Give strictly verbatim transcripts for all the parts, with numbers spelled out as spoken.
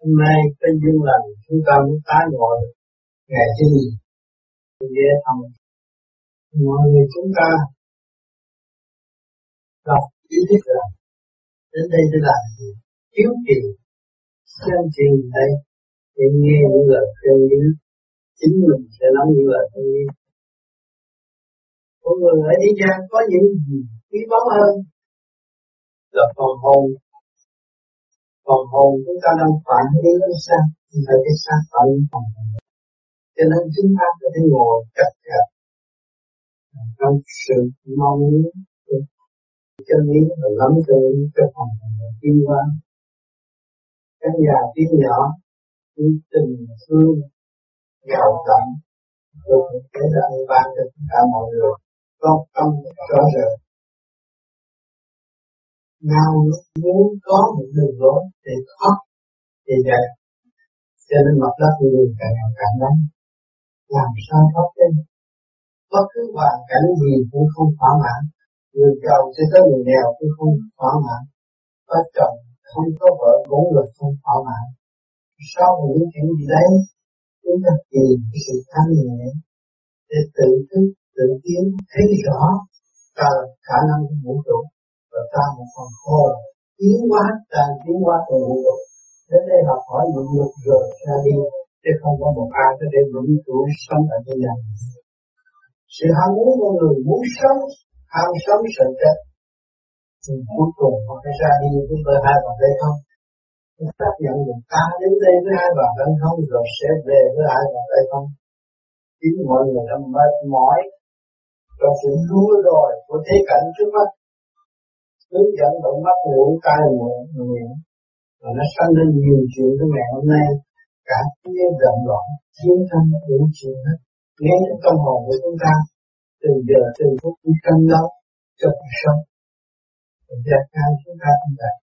Hôm nay cái duyên lành chúng ta muốn tái ngộ được ngày thứ gì dễ thầm. Mọi người chúng ta đọc ý thức rằng đến đây tôi làm gì, thiếu kỳ xem truyền đây để nghe những lời chân lý, chính mình sẽ nói những lời chân lý. Mọi người ở thế gian có những gì quý báu hơn là phần hồn. Phần hồn chúng ta đang phản ứng nó sao? Chúng ta cái xác phản ứng phần hồn. Cho nên chúng ta có thể ngồi chặt chặt trong sự mong muốn chân lý và lắm chân lý cho phần hồn tiến hóa. Các nhà tiến nhỏ, những tình thương, giàu tặng, được để đại ban cho tất cả mọi người, có tâm rõ ràng. Nào muốn có một đường lối thì khóc thì vậy, cho nên mặt đất người càng ngày càng nóng, làm sao thoát lên? Bất cứ hoàn cảnh gì cũng không thỏa mãn, người giàu cho tới người nghèo cũng không thỏa mãn, có chồng không có vợ cũng lực không thỏa mãn. Sau những chuyện gì đấy, chúng ta tìm sự thanh nhẹ để tự thức tự tiến, thấy rõ ta là khả năng của vũ trụ. Và ta một phần khôi, tiến hóa, ta tiến hóa từ vũ trụ. Đến đây học hỏi luyện lực rồi ra đi, chứ không có một ai tới đây luyện tuổi sống ở thế gian. Sự ham muốn con người muốn sống, ham sống sợ chết. Thì cuối cùng họ phải ra đi với hai bàn tay không. Chúng ta nhận được ta đến đây với hai bàn tay không, rồi sẽ về với hai bàn tay không. Chính mọi người đã mệt mỏi trong sự lúa rồi của thế cảnh trước mắt. Hướng dẫn động mắt mũi tai mũi miệng, và nó sanh lên nhiều chuyện với mẹ hôm nay, cả tiếng động loạn chiến tranh những chuyện hết, ngay trong tâm hồn của chúng ta, từ giờ từ phút chúng tranh đấu cho cuộc sống, và gia can chúng ta cũng vậy.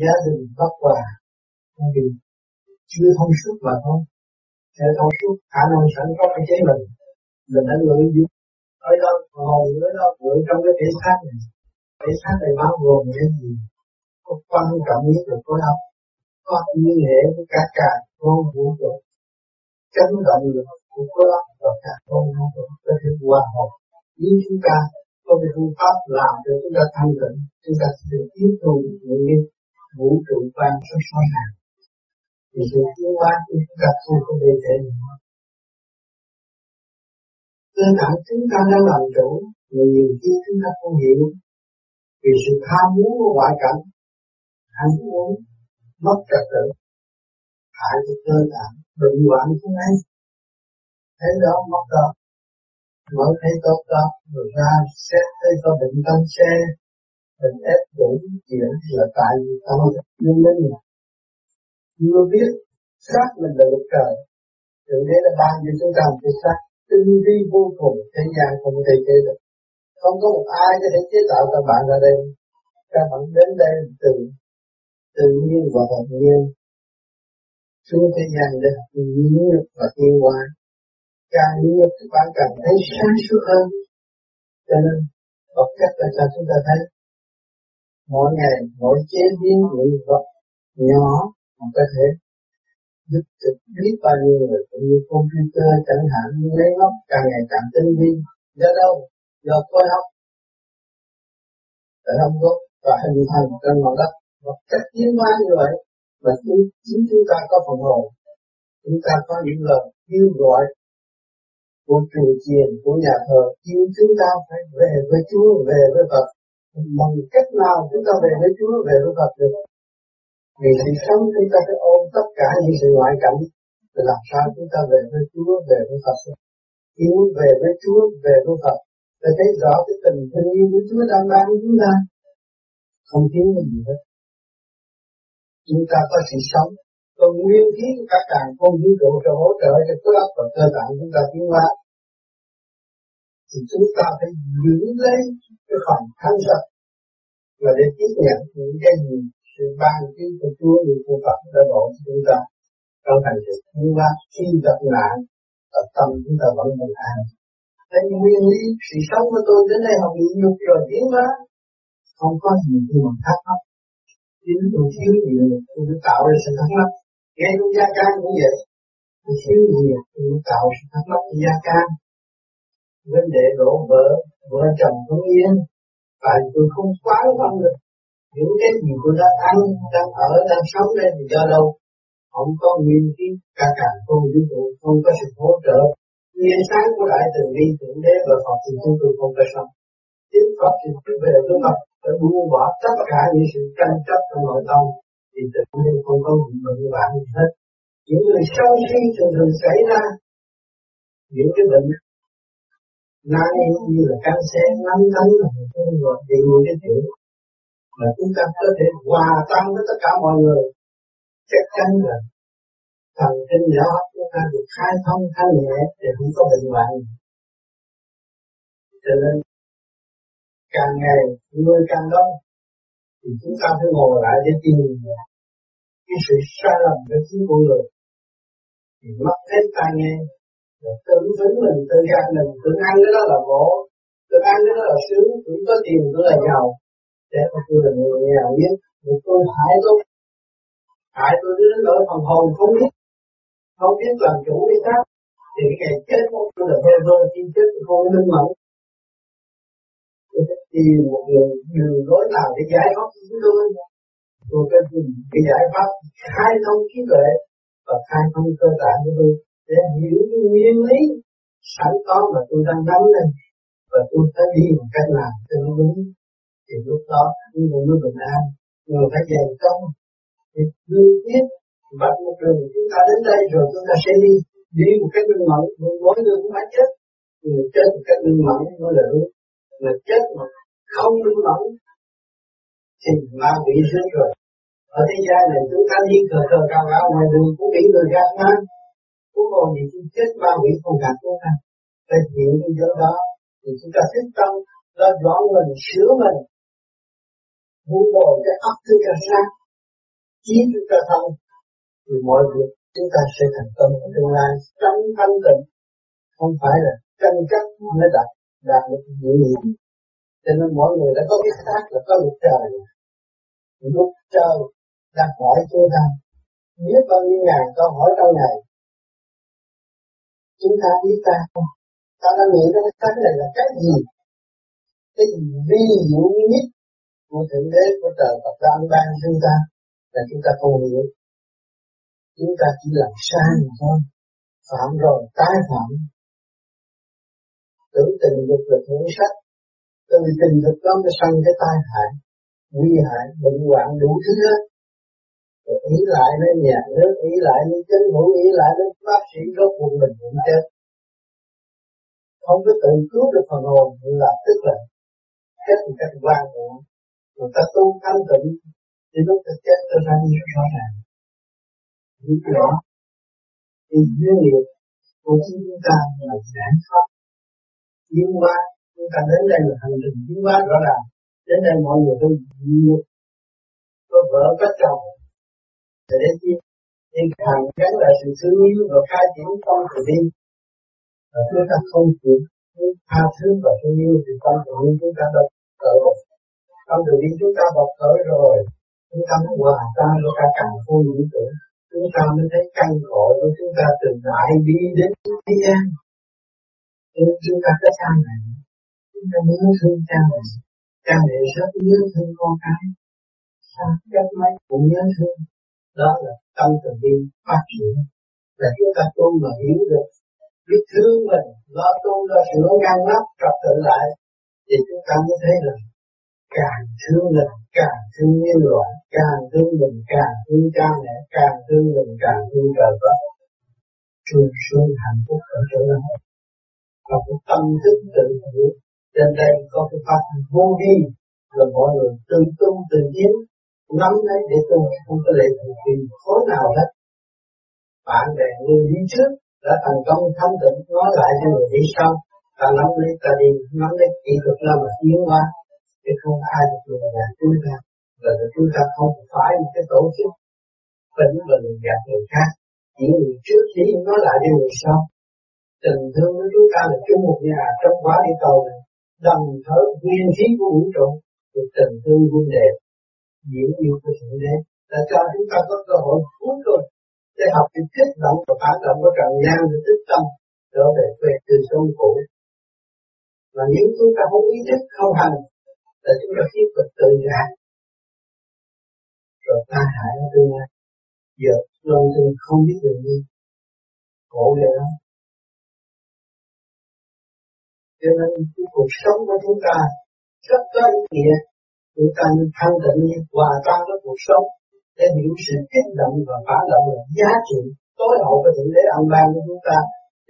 Gia đình bất hòa, vì chưa thông suốt mà thôi, chưa thông suốt khả năng sẵn có cái chế mình, mình đã lưỡi dữ. Ở đó hồn ở đó ngồi trong cái thể xác này, thể xác này bao gồm cái gì? Có quan trọng nhất là có đâu? Có ý nghĩa của cả cả con vũ trụ, chấn động lực của khối óc và cả con vũ trụ có thể hòa hợp. Nhưng chúng ta có cái phương pháp làm cho chúng ta thanh tịnh, chúng ta sẽ được tiếp thu những cái vũ trụ quan rất rõ ràng. Vì sự tiến hóa của chúng ta không có thể thể hiện. Cơ bản chúng ta đang làm chủ, mà nhiều khi chúng ta không hiểu vì sự ham muốn của ngoại cảnh, ham muốn mất trật tự, hại cho cơ bản bệnh hoạn chúng ấy. Thấy đó mất đó, mới thấy tốt đó, rồi ra xét thấy có bệnh tâm xe, bệnh ép đủ chuyện là tại vì tâm nguyên linh mà. Người biết xác mình là lực trời, thượng đế là ban cho chúng ta một cái xác. Tinh vi vô cùng, thế gian không thể chế được. Không có một ai có thể chế tạo các bạn ra đây. Các bạn đến đây từ tự nhiên và hợp nhiên. Xuống thế gian để học nhiên và tiên hóa. Càng nhiên các bạn càng thấy sáng suốt hơn. Cho nên, vật chất là sao chúng ta thấy. Mỗi ngày, mỗi chế biến những vật nhỏ mà có thể giúp được biết bao nhiêu người, cũng như computer chẳng hạn, máy móc càng ngày càng tinh vi. Do đâu? Do khối óc. Tại không có và hình thành trên mặt đất một cách tiến hóa như vậy, mà chính chúng ta có phần hồn, chúng ta có những lời kêu gọi của chùa chiền, của nhà thờ, kêu chúng ta phải về với Chúa, về với Phật. Bằng cách nào chúng ta về với Chúa, về với Phật được? Vì sự sống chúng ta phải ôm tất cả những sự ngoại cảnh, thì làm sao chúng ta về với Chúa, về với Phật. Khi muốn về với Chúa, về với Phật, ta thấy rõ cái tình thương yêu của Chúa đang ban với chúng ta, không thiếu gì hết. Chúng ta có sự sống, còn nguyên khí của các càng không vũ trụ sẽ hỗ trợ cho cơ óc và cơ bản chúng ta tiến hóa. Thì chúng ta phải giữ lấy cái khoảng thanh sạch và để tiếp nhận những cái gì sự ban trí của Chúa và của Phật đã đổ cho chúng ta trong hành trình tiến hóa. Khi gặp nạn tập tâm chúng ta vẫn bình an. Thế nhưng nguyên lý sự sống của tôi đến đây học nhịn nhục rồi tiến hóa, không có gì khi mà thắc mắc. chính tôi thiếu nhiều tôi mới tạo ra sự thắc mắc. Nghe tôi gia can cũng vậy, tôi thiếu nhiều tôi mới tạo ra sự thắc mắc cho gia can. Vấn đề đổ vợ vợ chồng không yên, tại tôi không quán tâm được những cái gì tôi đã ăn, đang ở, đang sống đây thì do đâu? Không có nguyên khí cả cả không vũ trụ, không có sự hỗ trợ nguyên sáng của đại từ bi thượng đế và Phật thì chúng tôi không có sống. Chính Phật thì chúng về với mặt để buông bỏ tất cả những sự tranh chấp trong nội tâm thì tự nhiên không có một bệnh hoạn gì hết. Những người sân si thường thường xảy ra những cái bệnh nan y như là cancer, nấm nấm là một cái loại điều cái kiểu mà chúng ta có thể hòa tan với tất cả mọi người. Chắc chắn là thần kinh đó chúng ta được khai thông khai nhẹ để không có bệnh hoạn. Cho nên càng ngày người càng đông thì chúng ta phải ngồi lại để tìm cái sự sai lầm của chính con người. Thì mất hết tai nghe, rồi tưởng vấn mình, tưởng gạt mình, tưởng ăn cái đó là khổ, tưởng ăn cái đó là sướng, tưởng có tiền tưởng là giàu. Để mà tôi là người nghèo nhất, người tôi hại tôi. Tại tôi đến nỗi phần hồn không biết, không biết làm chủ biết khác, thì cái ngày chết của tôi là hơi vơ, khi chết tôi không minh mẫn. Tôi phải tìm một người đường lối nào để giải pháp cho chúng tôi. Tôi phải tìm cái giải pháp khai thông trí tuệ và khai thông cơ tạng của tôi để hiểu những nguyên lý sẵn có mà tôi đang nắm lên và tôi phải đi một cách làm cho nó đúng. Thì lúc đó chúng tôi mới bình an, người phải dày công. Thì lưu tiết bật một đường chúng ta đến đây rồi chúng ta sẽ đi đi một cách minh mẫn, mỗi người cũng phải chết, người chết một cách minh mẫn mới là đúng, người chết mà không minh mẫn thì ma quỷ rước rồi. Ở thế gian này chúng ta đi cờ cờ cao cao ngoài đường cũng bị người gạt ma, cuối cùng thì chúng chết ma quỷ không gạt chúng ta, phải hiểu những điều đó thì chúng ta thích tâm, lo dọn mình sửa mình, buông bỏ cái ấp tư ra xa. Chỉ chúng ta thông thì mọi việc chúng ta sẽ thành công ở tương lai, tránh thanh tịnh, không phải là tranh chấp mới đạt đạt được những gì. Cho nên mọi người đã có cái xác là có luật trời, luật trời đặt hỏi chúng ta biết bao nhiêu ngàn câu hỏi trong ngày, chúng ta biết ta không? Ta đang nghĩ đến cái xác này là cái gì? Cái vi diệu nhất của thượng đế của trời Phật đang ban chúng ta là chúng ta không hiểu, chúng ta chỉ làm sai mà thôi, phạm rồi tái phạm. Tưởng tình dục là thưởng sách, từ tình dục đó mới sanh cái tai hại, nguy hại, bệnh hoạn đủ thứ hết. Rồi ý lại nơi nhà nước, ý lại nơi chính phủ, ý lại nơi bác sĩ, rốt cuộc mình cũng chết. Không có tự cứu được phần hồn là tức là chết một cách quan trọng, người ta tu thanh tịnh. Thì lúc thực chất tôi ra đi rất rõ ràng. Vì đó, thì duyên nghiệp của chúng ta là giải thoát. Tiến hóa, chúng ta đến đây là hành trình tiến hóa rõ ràng. Đến đây mọi người có nhiều, có vợ, có chồng. Để đến khi, thì càng gắn lại sự thương yêu và khai triển con từ bi. Và chúng ta không chịu tha thứ và thương yêu thì con từ bi chúng ta bật cỡ rồi. Con từ bi chúng ta bật cỡ rồi. Chúng ta mới hòa tan với cả càng vô vũ trụ, chúng ta mới thấy căn cội của chúng ta từ đại bi đến thế gian. Chúng ta có cha mẹ, chúng ta nhớ thương cha mẹ, cha mẹ rất nhớ thương con cái, sao các máy cũng nhớ thương. Đó là tâm từ bi phát triển, là chúng ta tu mà hiểu được, biết thương mình, lo tu lo sửa ngăn nắp trật tự lại, thì chúng ta mới thấy được. Càng thương mình, càng thương nhân loại, càng thương mình, càng thương cha mẹ, càng thương mình, càng thương trời Phật. Thương xuân hạnh phúc ở chỗ này. Và cái tâm thức tự hiểu, trên đây có cái pháp vô vi, là mọi người tự tu tự tiến, nắm lấy để tu, không có lệ thuộc vì khối nào hết. Bạn bè người đi trước đã thành công thanh tịnh, nói lại cho người đi sau, ta nắm lấy ta đi, nắm lấy kỹ thuật nào mà tiến qua. Chứ không ai được người nhà chúng ta, là chúng ta không phải một cái tổ chức bệnh bệnh gặp người khác, chỉ người trước chỉ nói lại cho người sau. Tình thương của chúng ta là chung một nhà trong quả địa cầu này, đồng thở nguyên khí của vũ trụ, được tình thương vun đệm, diễn yêu của sự đấy là cho chúng ta có cơ hội cuối cùng để học cái kích động và phản động của trần gian để thức tâm trở về về từ sông cũ. Và nếu chúng ta không ý thức không hành là chúng ta tiếp tục tự ngã rồi tai hại ở tương lai. Giờ luôn luôn không biết đường đi, khổ ghê lắm. Cho nên cái cuộc sống của chúng ta rất có ý nghĩa. Chúng ta nên thanh tịnh hòa tan với cuộc sống để hiểu sự kích động và phản động là giá trị tối hậu của thượng đế an ban của chúng ta,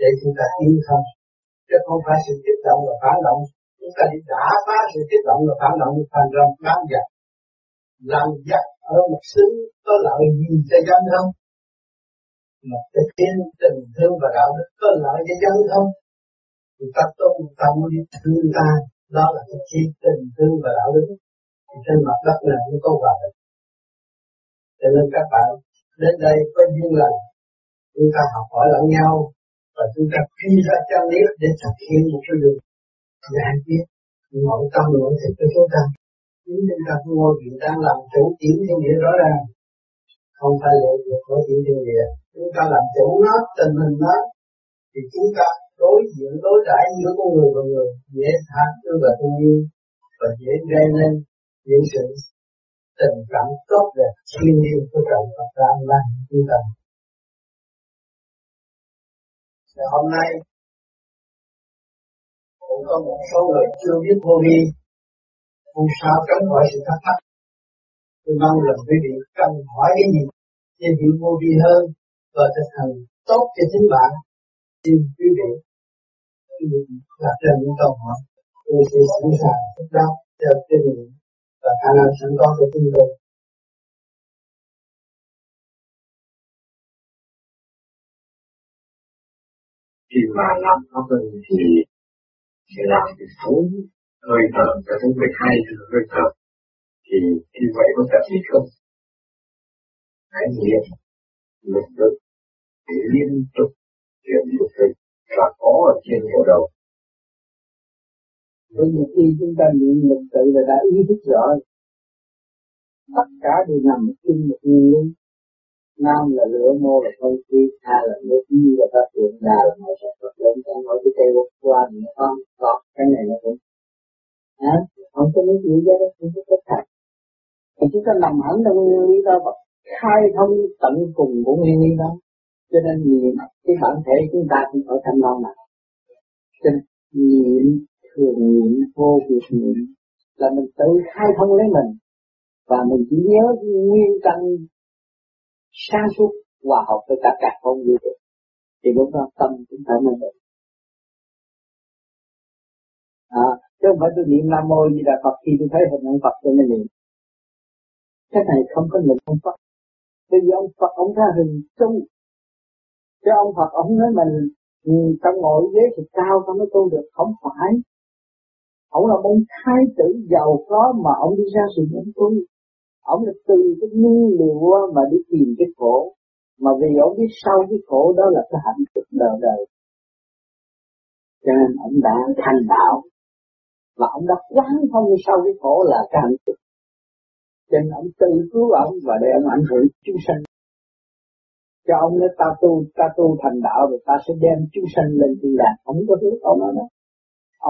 để chúng ta yên thân, chứ không phải sự kích động và phản động. Chúng ta đi đã phá sự kích động và phản động thành ra làm giặc, làm giặc ở một xứ có lợi gì cho dân không? Một cái thiên tình thương và đạo đức có lợi cho dân không? Người ta tôn tâm đi thương ta, đó là cái thiên tình thương và đạo đức. Trên mặt đất này cũng có hòa bình. Cho nên các bạn đến đây có duyên lành, chúng ta học hỏi lẫn nhau và chúng ta quy ra chân lý để thực hiện một cái đường giải quyết ngọn tâm ngọn thịt của chúng ta. Chính chúng ta ngồi vị đang làm chủ tiến thiên địa rõ ràng, không phải lệ thuộc với tiến thiên địa. Chúng ta làm chủ nó, tình hình nó, thì chúng ta đối diện đối đãi giữa con người và người dễ thả thương và thương yêu và dễ gây nên những sự tình cảm tốt đẹp thiên nhiên của trời Phật đã ban chúng ta. Và hôm nay cũng có một số người chưa biết vô vi, không sao tránh khỏi sự thắc mắc. Tôi mong rằng quý vị cần hỏi cái gì để hiểu vô vi hơn và thực hành tốt cho chính bạn. Xin quý vị đặt ra những câu hỏi, tôi sẽ sẵn sàng giúp đáp theo kinh nghiệm và khả năng sẵn có của chúng tôi. Khi mà làm pháp luân thì sẽ làm từ sáu hơi thở cho tới mười hai hơi thở, thì như vậy có thể thích không? Hãy niệm lực lực để liên tục chuyển lực lực và có ở trên bộ đầu. Bởi vì khi chúng ta niệm lực tự là đã ý thức rõ, tất cả đều nằm chung một nguyên lý. Nam là lửa, mô là không khí, A là nước, như là ta tiện, Đà là màu sắc vật lớn, ta nói cái cây quốc qua thì nó không có, cái này nó cũng à, không có nước nghĩ ra đó, không có tất cả. Thì chúng ta nằm hẳn trong nguyên lý đó và khai thông tận cùng của nguyên lý đó. Cho nên niệm, cái bản thể chúng ta cũng ở thanh long này. Cho nên niệm, thường niệm, vô việc niệm là mình tự khai thông lấy mình. Và mình chỉ nhớ nguyên căn sáng suốt hòa hợp với cả các con người, thì lúc đó tâm chúng ta mới được. À, chứ không phải tôi niệm Nam Mô Di Đà Phật khi tôi thấy hình ông Phật tôi mới niệm. Cái này không có lực ông Phật. Bởi vì ông Phật ông ra hình chung. Chứ ông Phật ông nói mình trong ngồi ghế thì cao ta mới tu được, không phải. Ông là ông thái tử giàu có mà ông đi ra sự nhân tu. Ông là từ cái nguyên liệu mà đi tìm cái khổ. Mà vì ông biết sau cái khổ đó là cái hạnh phúc đời đời. Cho nên ông đã thành đạo. Và ông đã quán thông sau cái khổ là cái hạnh phúc. Cho nên ông tự cứu ông và để ông ảnh hưởng chúng sanh. Cho ông nói ta tu, ta tu thành đạo rồi ta sẽ đem chúng sanh lên thiên đàng. Ông có thứ ông nói đó.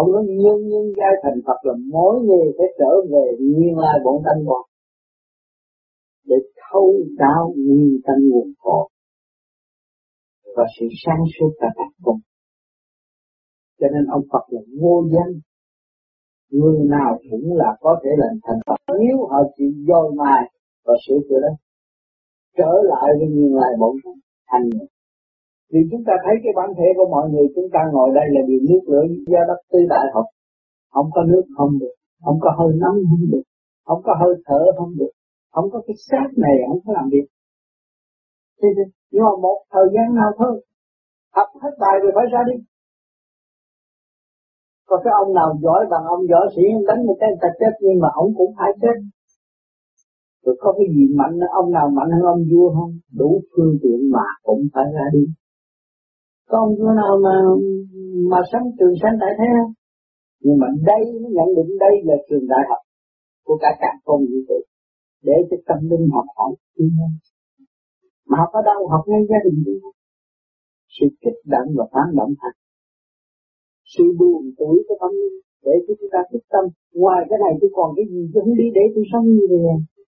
Ông nói nhân nhân giai thành Phật là mỗi người phải trở về nguyên lai bổn tánh của ông. Để thấu đáo nguyên tánh nguồn khổ và sự sáng suốt cả các cùng. Cho nên ông Phật là vô danh. Người nào cũng là có thể là thành Phật nếu họ chịu dồi mài và sửa chữa đó. Trở lại với nguyên lai bổn thành. Vì chúng ta thấy cái bản thể của mọi người, chúng ta ngồi đây là vì nước lửa do đất tươi đại học. Không có nước không được, không có hơi nóng không được, không có hơi thở không được, không có cái xác này không có làm việc. Thế thì, nhưng mà một thời gian nào thôi, học hết bài rồi phải ra đi. Còn cái ông nào giỏi bằng ông võ sĩ đánh một cái người ta chết, nhưng mà ông cũng phải chết. Rồi có cái gì mạnh, ông nào mạnh hơn ông vua không? Đủ phương tiện mà cũng phải ra đi. Có ông vua nào mà mà sống trường sanh tại thế không? Nhưng mà đây, nó nhận định đây là trường đại học của cả cả con vũ trụ. để cho tâm linh học hỏi đi nhanh. Mà học ở đâu? Học ngay gia đình đi. Sự kích động và phản động thật, sự buồn tủi của tâm linh để cho chúng ta thích tâm. Ngoài cái này tôi còn cái gì chứ không đi để tôi sống như vậy.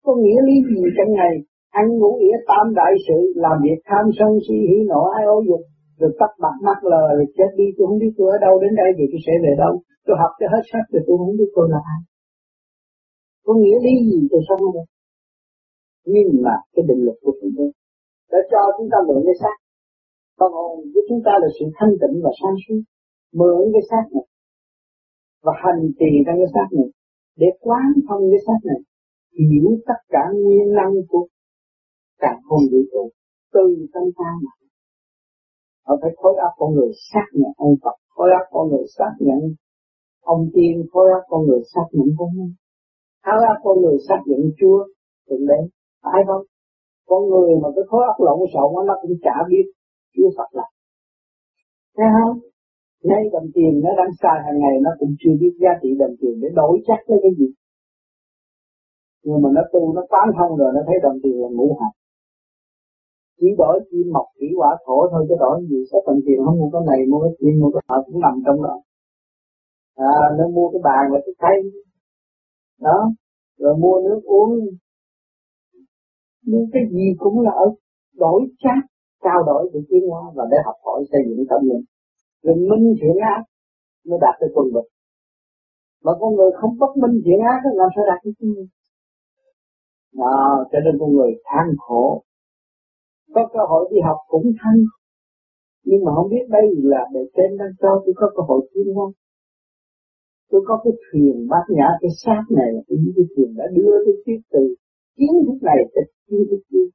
Có nghĩa lý gì trong ngày ăn ngủ nghĩa tam đại sự, làm việc tham sân si hỉ nộ ai ô dục, rồi tắt mặt mắc lời chết đi. Tôi không biết tôi ở đâu, đến đây thì tôi sẽ về đâu. Tôi học cho hết sách rồi tôi không biết tôi là ai. Có nghĩa lý gì tôi sống ở đây. Nhưng mà cái định lực của chúng ta đã cho chúng ta mượn cái xác. Còn hồn với chúng ta là sự thanh tịnh và sáng suốt. Mượn cái xác này và hành trì trong cái xác này để quán thông cái xác này, hiểu tất cả nguyên năng của cả không vũ trụ từ tâm ta mà. Họ phải khối óc con người xác nhận ông Phật, khối óc con người xác nhận ông Tiên, khối áp con người xác nhận con nhân, khối óc con người xác nhận Chúa, Thượng Đế, phải không? Con người mà cái khối óc lộn xộn nó cũng chả biết Chúa Phật là, thấy không? Ngay đồng tiền nó đang xài hàng ngày nó cũng chưa biết giá trị đồng tiền để đổi chắc với cái gì. Nhưng mà nó tu, nó quán thông rồi nó thấy đồng tiền là ngũ hành. Chỉ đổi chỉ mọc chỉ quả thổ thôi chứ đổi gì, sách đồng tiền không mua cái này, mua cái tiền, mua cái họ cũng nằm trong đó. À, nó mua cái bàn và cái khay, đó, rồi mua nước uống. Nhưng cái gì cũng là ở đổi chắc, trao đổi để tiến hóa và để học hỏi xây dựng tâm linh. Rồi minh thiện ác mới đạt tới quân bình. Mà con người không bất minh thiện ác thì làm sao đạt tới quân bình. Đó, cho nên con người than khổ. Có cơ hội đi học cũng than, nhưng mà không biết đây là bề trên đang cho tôi có cơ hội tiến hóa. Tôi có cái thuyền bát nhã, cái xác này là cái thuyền đã đưa tôi tiếp từ kiến thức này tới kiến thức kia.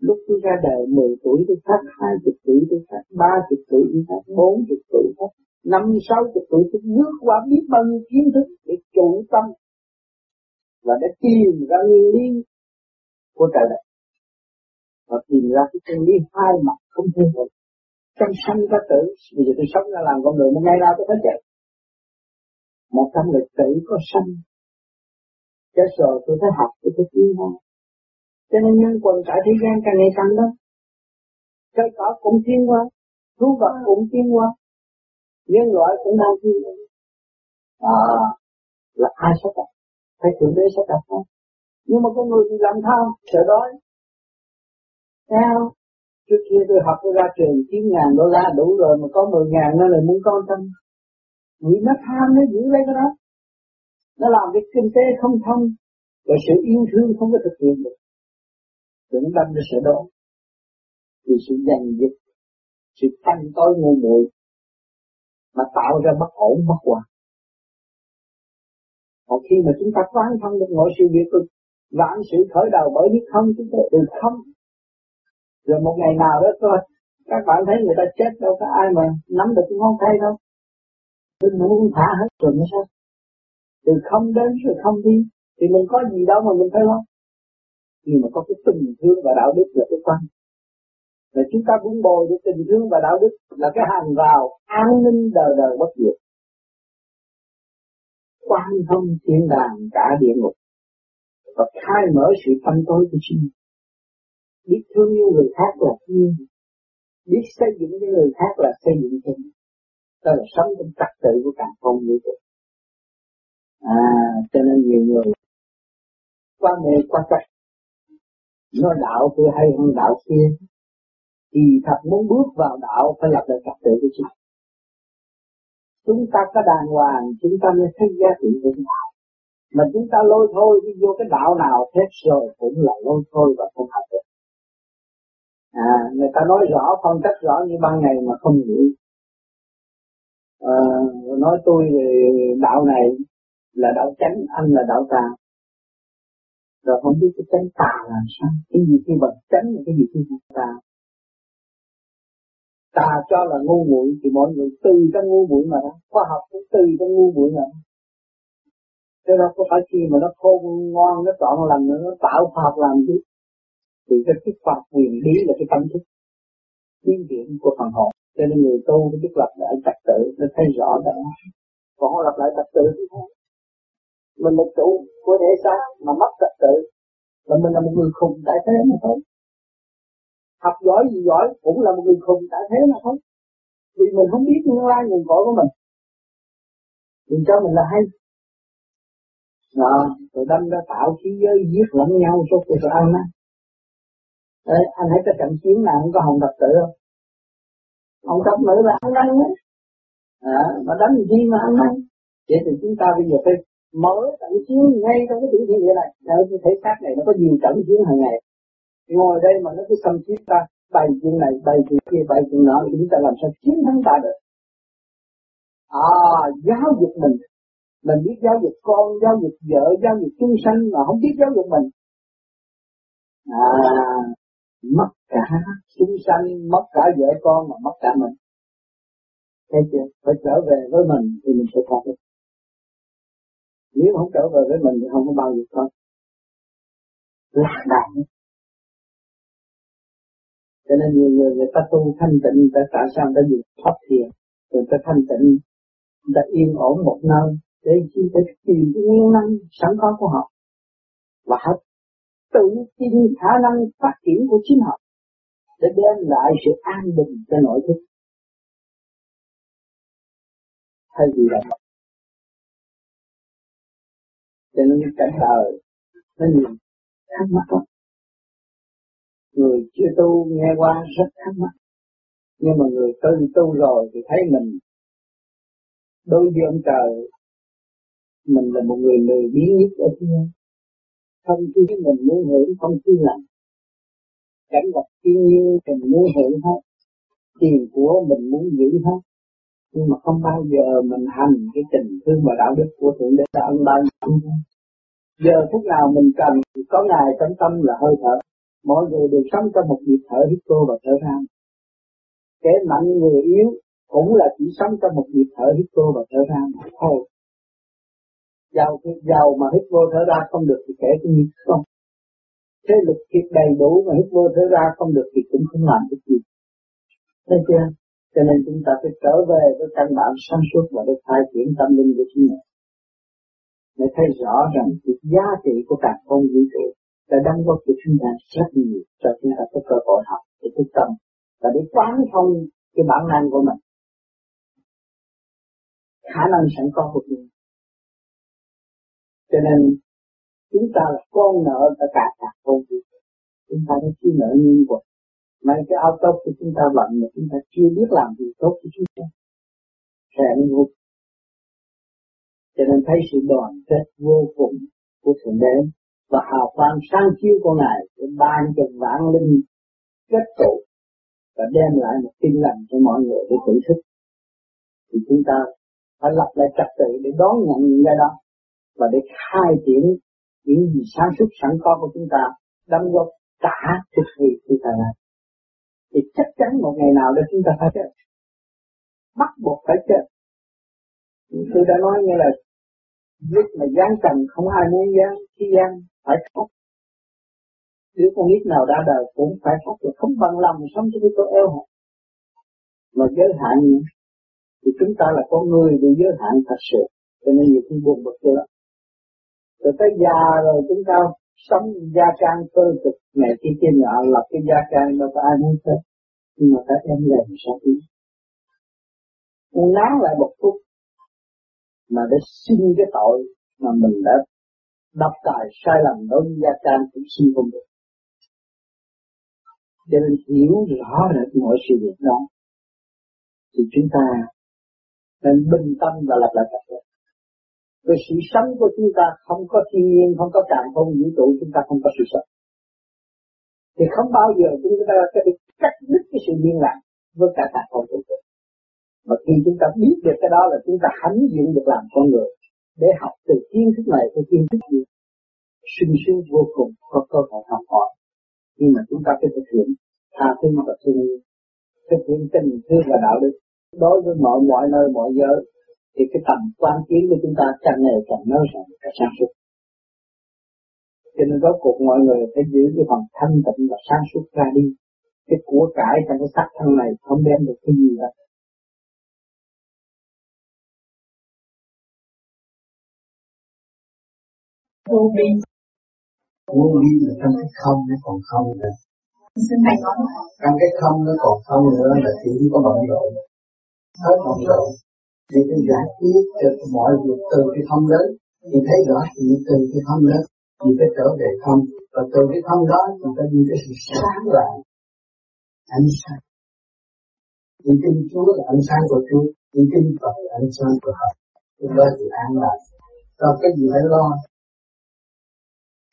Lúc tôi ra đời mười tuổi tôi phát, hai mươi tuổi tôi phát, ba mươi tuổi tôi phát, bốn mươi tuổi tôi phát, năm mươi, sáu mươi tuổi tôi bước qua biết bao nhiêu kiến thức để trụ tâm và để tìm ra nguyên lý của trời đất và tìm ra cái nguyên lý hai mặt không thể hợp trong sanh và tử. Bây giờ tôi sống ra làm con người một ngày nào tôi phải chết, một trong lịch tử có sanh, chết rồi tôi phải học tôi phải tiến hóa. Cho nên nhân quần tại thế gian càng ngày càng đó. Cây cỏ cũng tiến hóa, thú vật cũng tiến hóa, nhân loại cũng đang tiến hóa. À, là ai sắp đặt? Phải Thượng Đế sắp đặt không? Nhưng mà con người thì làm tham, sợ đói. Sao? Trước kia tôi học tôi ra trường chín ngàn đô la đủ rồi mà có mười ngàn nó lại muốn con tâm. Vì nó tham nó giữ lấy cái đó. Nó làm việc kinh tế không thông, rồi sự yêu thương không có thực hiện được. Tưởng đâm ra sợ đó. Vì sự giành giật, sự tranh tối ngu muội mà tạo ra bất ổn bất hòa. Còn khi mà chúng ta quán thông được mọi sự việc, vạn sự khởi đầu bởi biết không, chúng ta từ không. Rồi một ngày nào đó thôi, các bạn thấy người ta chết đâu có ai mà nắm được cái ngón tay đâu. Tôi muốn thả hết rồi mới sao. Từ không đến rồi không đi, thì mình có gì đâu mà mình phải lo. Nhưng mà có cái tình thương và đạo đức là cái quan. Và chúng ta vun bồi được tình thương và đạo đức là cái hàng rào an ninh đời đời bất diệt. Quan thông thiên đàng cả địa ngục và khai mở sự tâm tối của chính mình. Biết thương yêu người khác là thương, biết xây dựng với người khác là xây dựng chính mình. Đó là sống trong trật tự của cả không vũ trụ. À, cho nên nhiều người qua mê qua trật. Nói đạo tôi hay hơn đạo kia, thì thật muốn bước vào đạo phải lập lại trật tự của chính. Chúng ta có đàng hoàng chúng ta mới thấy giá trị của đạo. Mà chúng ta lôi thôi đi vô cái đạo nào hết rồi cũng là lôi thôi và không học được. À, người ta nói rõ phân tích rõ như ban ngày mà không hiểu. À, nói tôi đạo này là đạo chánh, anh là đạo tà. Rồi không biết cái chánh tà là sao, cái gì khi bậc chánh là cái gì khi bậc tà. Tà cho là ngu muội thì mọi người từ trong ngu muội mà đó, khoa học cũng từ trong ngu muội mà đó. Thế đó có phải khi mà nó khôn ngoan, nó trọn lành, nó tạo khoa học làm chứ. Thì cái kích hoạt quyền lý là cái tâm thức, nguyên điểm của phần hồn. Cho nên người tu cái thiết lập lại trật tự, nó thấy rõ đó. Còn họ lập lại trật tự thì thôi. Mình một chủ của thể xác mà mất trật tự Và mình là một người khùng tại thế mà thôi. Học giỏi gì giỏi cũng là một người khùng tại thế mà thôi. Vì mình không biết tương lai nguồn cội của mình. Mình cho mình là hay. Đó, rồi đâm ra tạo khí giới giết lẫn nhau suốt cuộc đời anh á. Đấy, anh hãy cho trận chiến nào không có Hồng Thập Tự không? Hồng Thập Tự là ăn năn á. À, mà đánh gì mà ăn năn. Vậy thì chúng ta bây giờ phải mở trận chiến ngay trong cái tiểu thiên địa này. Nếu cái thể xác này nó có nhiều trận chiến hàng ngày. Ngồi đây mà nó cứ xâm chiếm ta, bày chuyện này, bày chuyện kia, bày chuyện nọ, chúng ta làm sao chiến thắng ta được. À, giáo dục mình. Mình biết giáo dục con, giáo dục vợ, giáo dục chúng sanh mà không biết giáo dục mình. À, mất cả chúng sanh, mất cả vợ con mà mất cả mình. Thấy chưa? Phải trở về với mình thì mình sẽ có được. Nếu không trở về với mình thì không có bao nhiêu con. Lạc đàn. Cho nên nhiều người người ta tu thanh tịnh, người ta tạo sao người ta dùng thoát thiền, người ta thanh tịnh, người ta yên ổn một nơi để chi để tìm cái nguyên năng sẵn có của họ và họ tự tin khả năng phát triển của chính họ để đem lại sự an bình cho nội thức. Thay vì là họ. Cho nên cảnh đời nó nhiều thắc mắc lắm. Người chưa tu nghe qua rất thắc mắc. Nhưng mà người tu tu rồi thì thấy mình đối với ông trời, mình là một người lười biếng nhất ở thế gian. Không cứ mình muốn hưởng, không cứ làm. Cảnh vật thiên nhiên mình muốn hưởng hết, tiền của mình muốn giữ hết. Nhưng mà không bao giờ mình hành cái tình thương và đạo đức của Thượng Đế đã ân ban. Giờ phút nào mình cần có Ngài trong tâm là hơi thở. Mọi người đều sống trong một nhịp thở hít vô và thở ra. Kẻ mạnh người yếu cũng là chỉ sống trong một nhịp thở hít vô và thở ra mà thôi. Giàu thiệt giàu mà hít vô thở ra không được thì kẻ cũng như không. Thế lực thiệt đầy đủ mà hít vô thở ra không được thì cũng không làm được gì. Thấy chưa? Cho nên chúng ta phải trở về với căn bản sáng suốt và để khai triển tâm linh của chúng mình. Để thấy rõ rằng cái giá trị của cả con vũ trụ đã đóng góp cho chúng ta rất nhiều cho chúng ta có cơ hội học để thức tâm và để quán thông cái bản năng của mình. Khả năng sẵn có của mình. Cho nên chúng ta là con nợ cả cả, cả con vũ trụ. Chúng ta đã chi nợ nhân vật. Mấy cái áo tóc của chúng ta bận mà chúng ta chưa biết làm gì tốt cho chúng ta. Hẹn ngục. Cho nên thấy sự đoàn kết vô cùng của Thượng Đế và hào quang sáng chiếu của Ngài để ban cho vạn linh kết tụ và đem lại một tin lành cho mọi người để thưởng thức. Thì chúng ta phải lập lại trật tự để đón nhận những cái đó và để khai triển những gì sáng suốt sẵn có của chúng ta đóng góp cả thực vị chúng ta làm. Thì chắc chắn một ngày nào đó chúng ta phải chết. Bắt buộc phải chết. Tôi đã nói như là giết mà giáng trần không ai muốn giáng. Khi giáng phải khóc. Đứa con nít nào đã đời cũng phải khóc. Rồi không bằng lòng sống cho tôi eo hẹp. Mà giới hạn thì chúng ta là con người bị giới hạn thật sự. Cho nên nhiều khi buồn bực chưa. Rồi tới già rồi chúng ta sống gia trang cơ cực mẹ khi kia nhỏ lập cái gia trang đâu có ai muốn hết. Nhưng mà các em làm sao đi uống nán lại một phút mà để xin cái tội mà mình đã đọc tài sai lầm đối với gia trang cũng xin không được. Cho nên hiểu rõ được mọi sự việc đó thì chúng ta nên bình tâm và lập lại trật tự. Cái sự sống của chúng ta không có thiên nhiên, không có càn khôn vũ trụ, chúng ta không có sự sống. Thì không bao giờ chúng ta có thể cắt đứt cái sự liên lạc với cả càn khôn vũ trụ. Mà khi chúng ta biết được cái đó là chúng ta hãnh diện được làm con người, để học từ kiến thức này tới kiến thức kia. Sung sướng vô cùng, có cơ hội học hỏi. Nhưng mà chúng ta phải thực hiện tha thứ và thương yêu, thực hiện tình thương và đạo đức đối với mọi mọi nơi mọi giới. Thì cái tầm quan kiến của chúng ta càng ngày càng nới rộng, càng sáng suốt. Cho nên rốt cuộc mọi người phải giữ cái phần thanh tịnh và sáng suốt ra đi. Cái của cải trong cái xác thân này không đem được cái gì đâu. Vô biên Muốn đi là trong cái không nó còn không nữa. Trong cái không nó còn không nữa là chỉ có bận rộn, hết bận rộn. Thì tôi giải quyết cho mọi việc từ cái không lớn, thì thấy rõ thì từ cái không lớn, thì phải trở về không. Và từ cái không đó thì phải đi cái sự sáng lại, ánh sáng. Thì tin Chúa là ánh sáng của Chúa, thì tin Phật là ánh sáng của Phật. Chúng ta thì an lạc, do cái gì phải lo.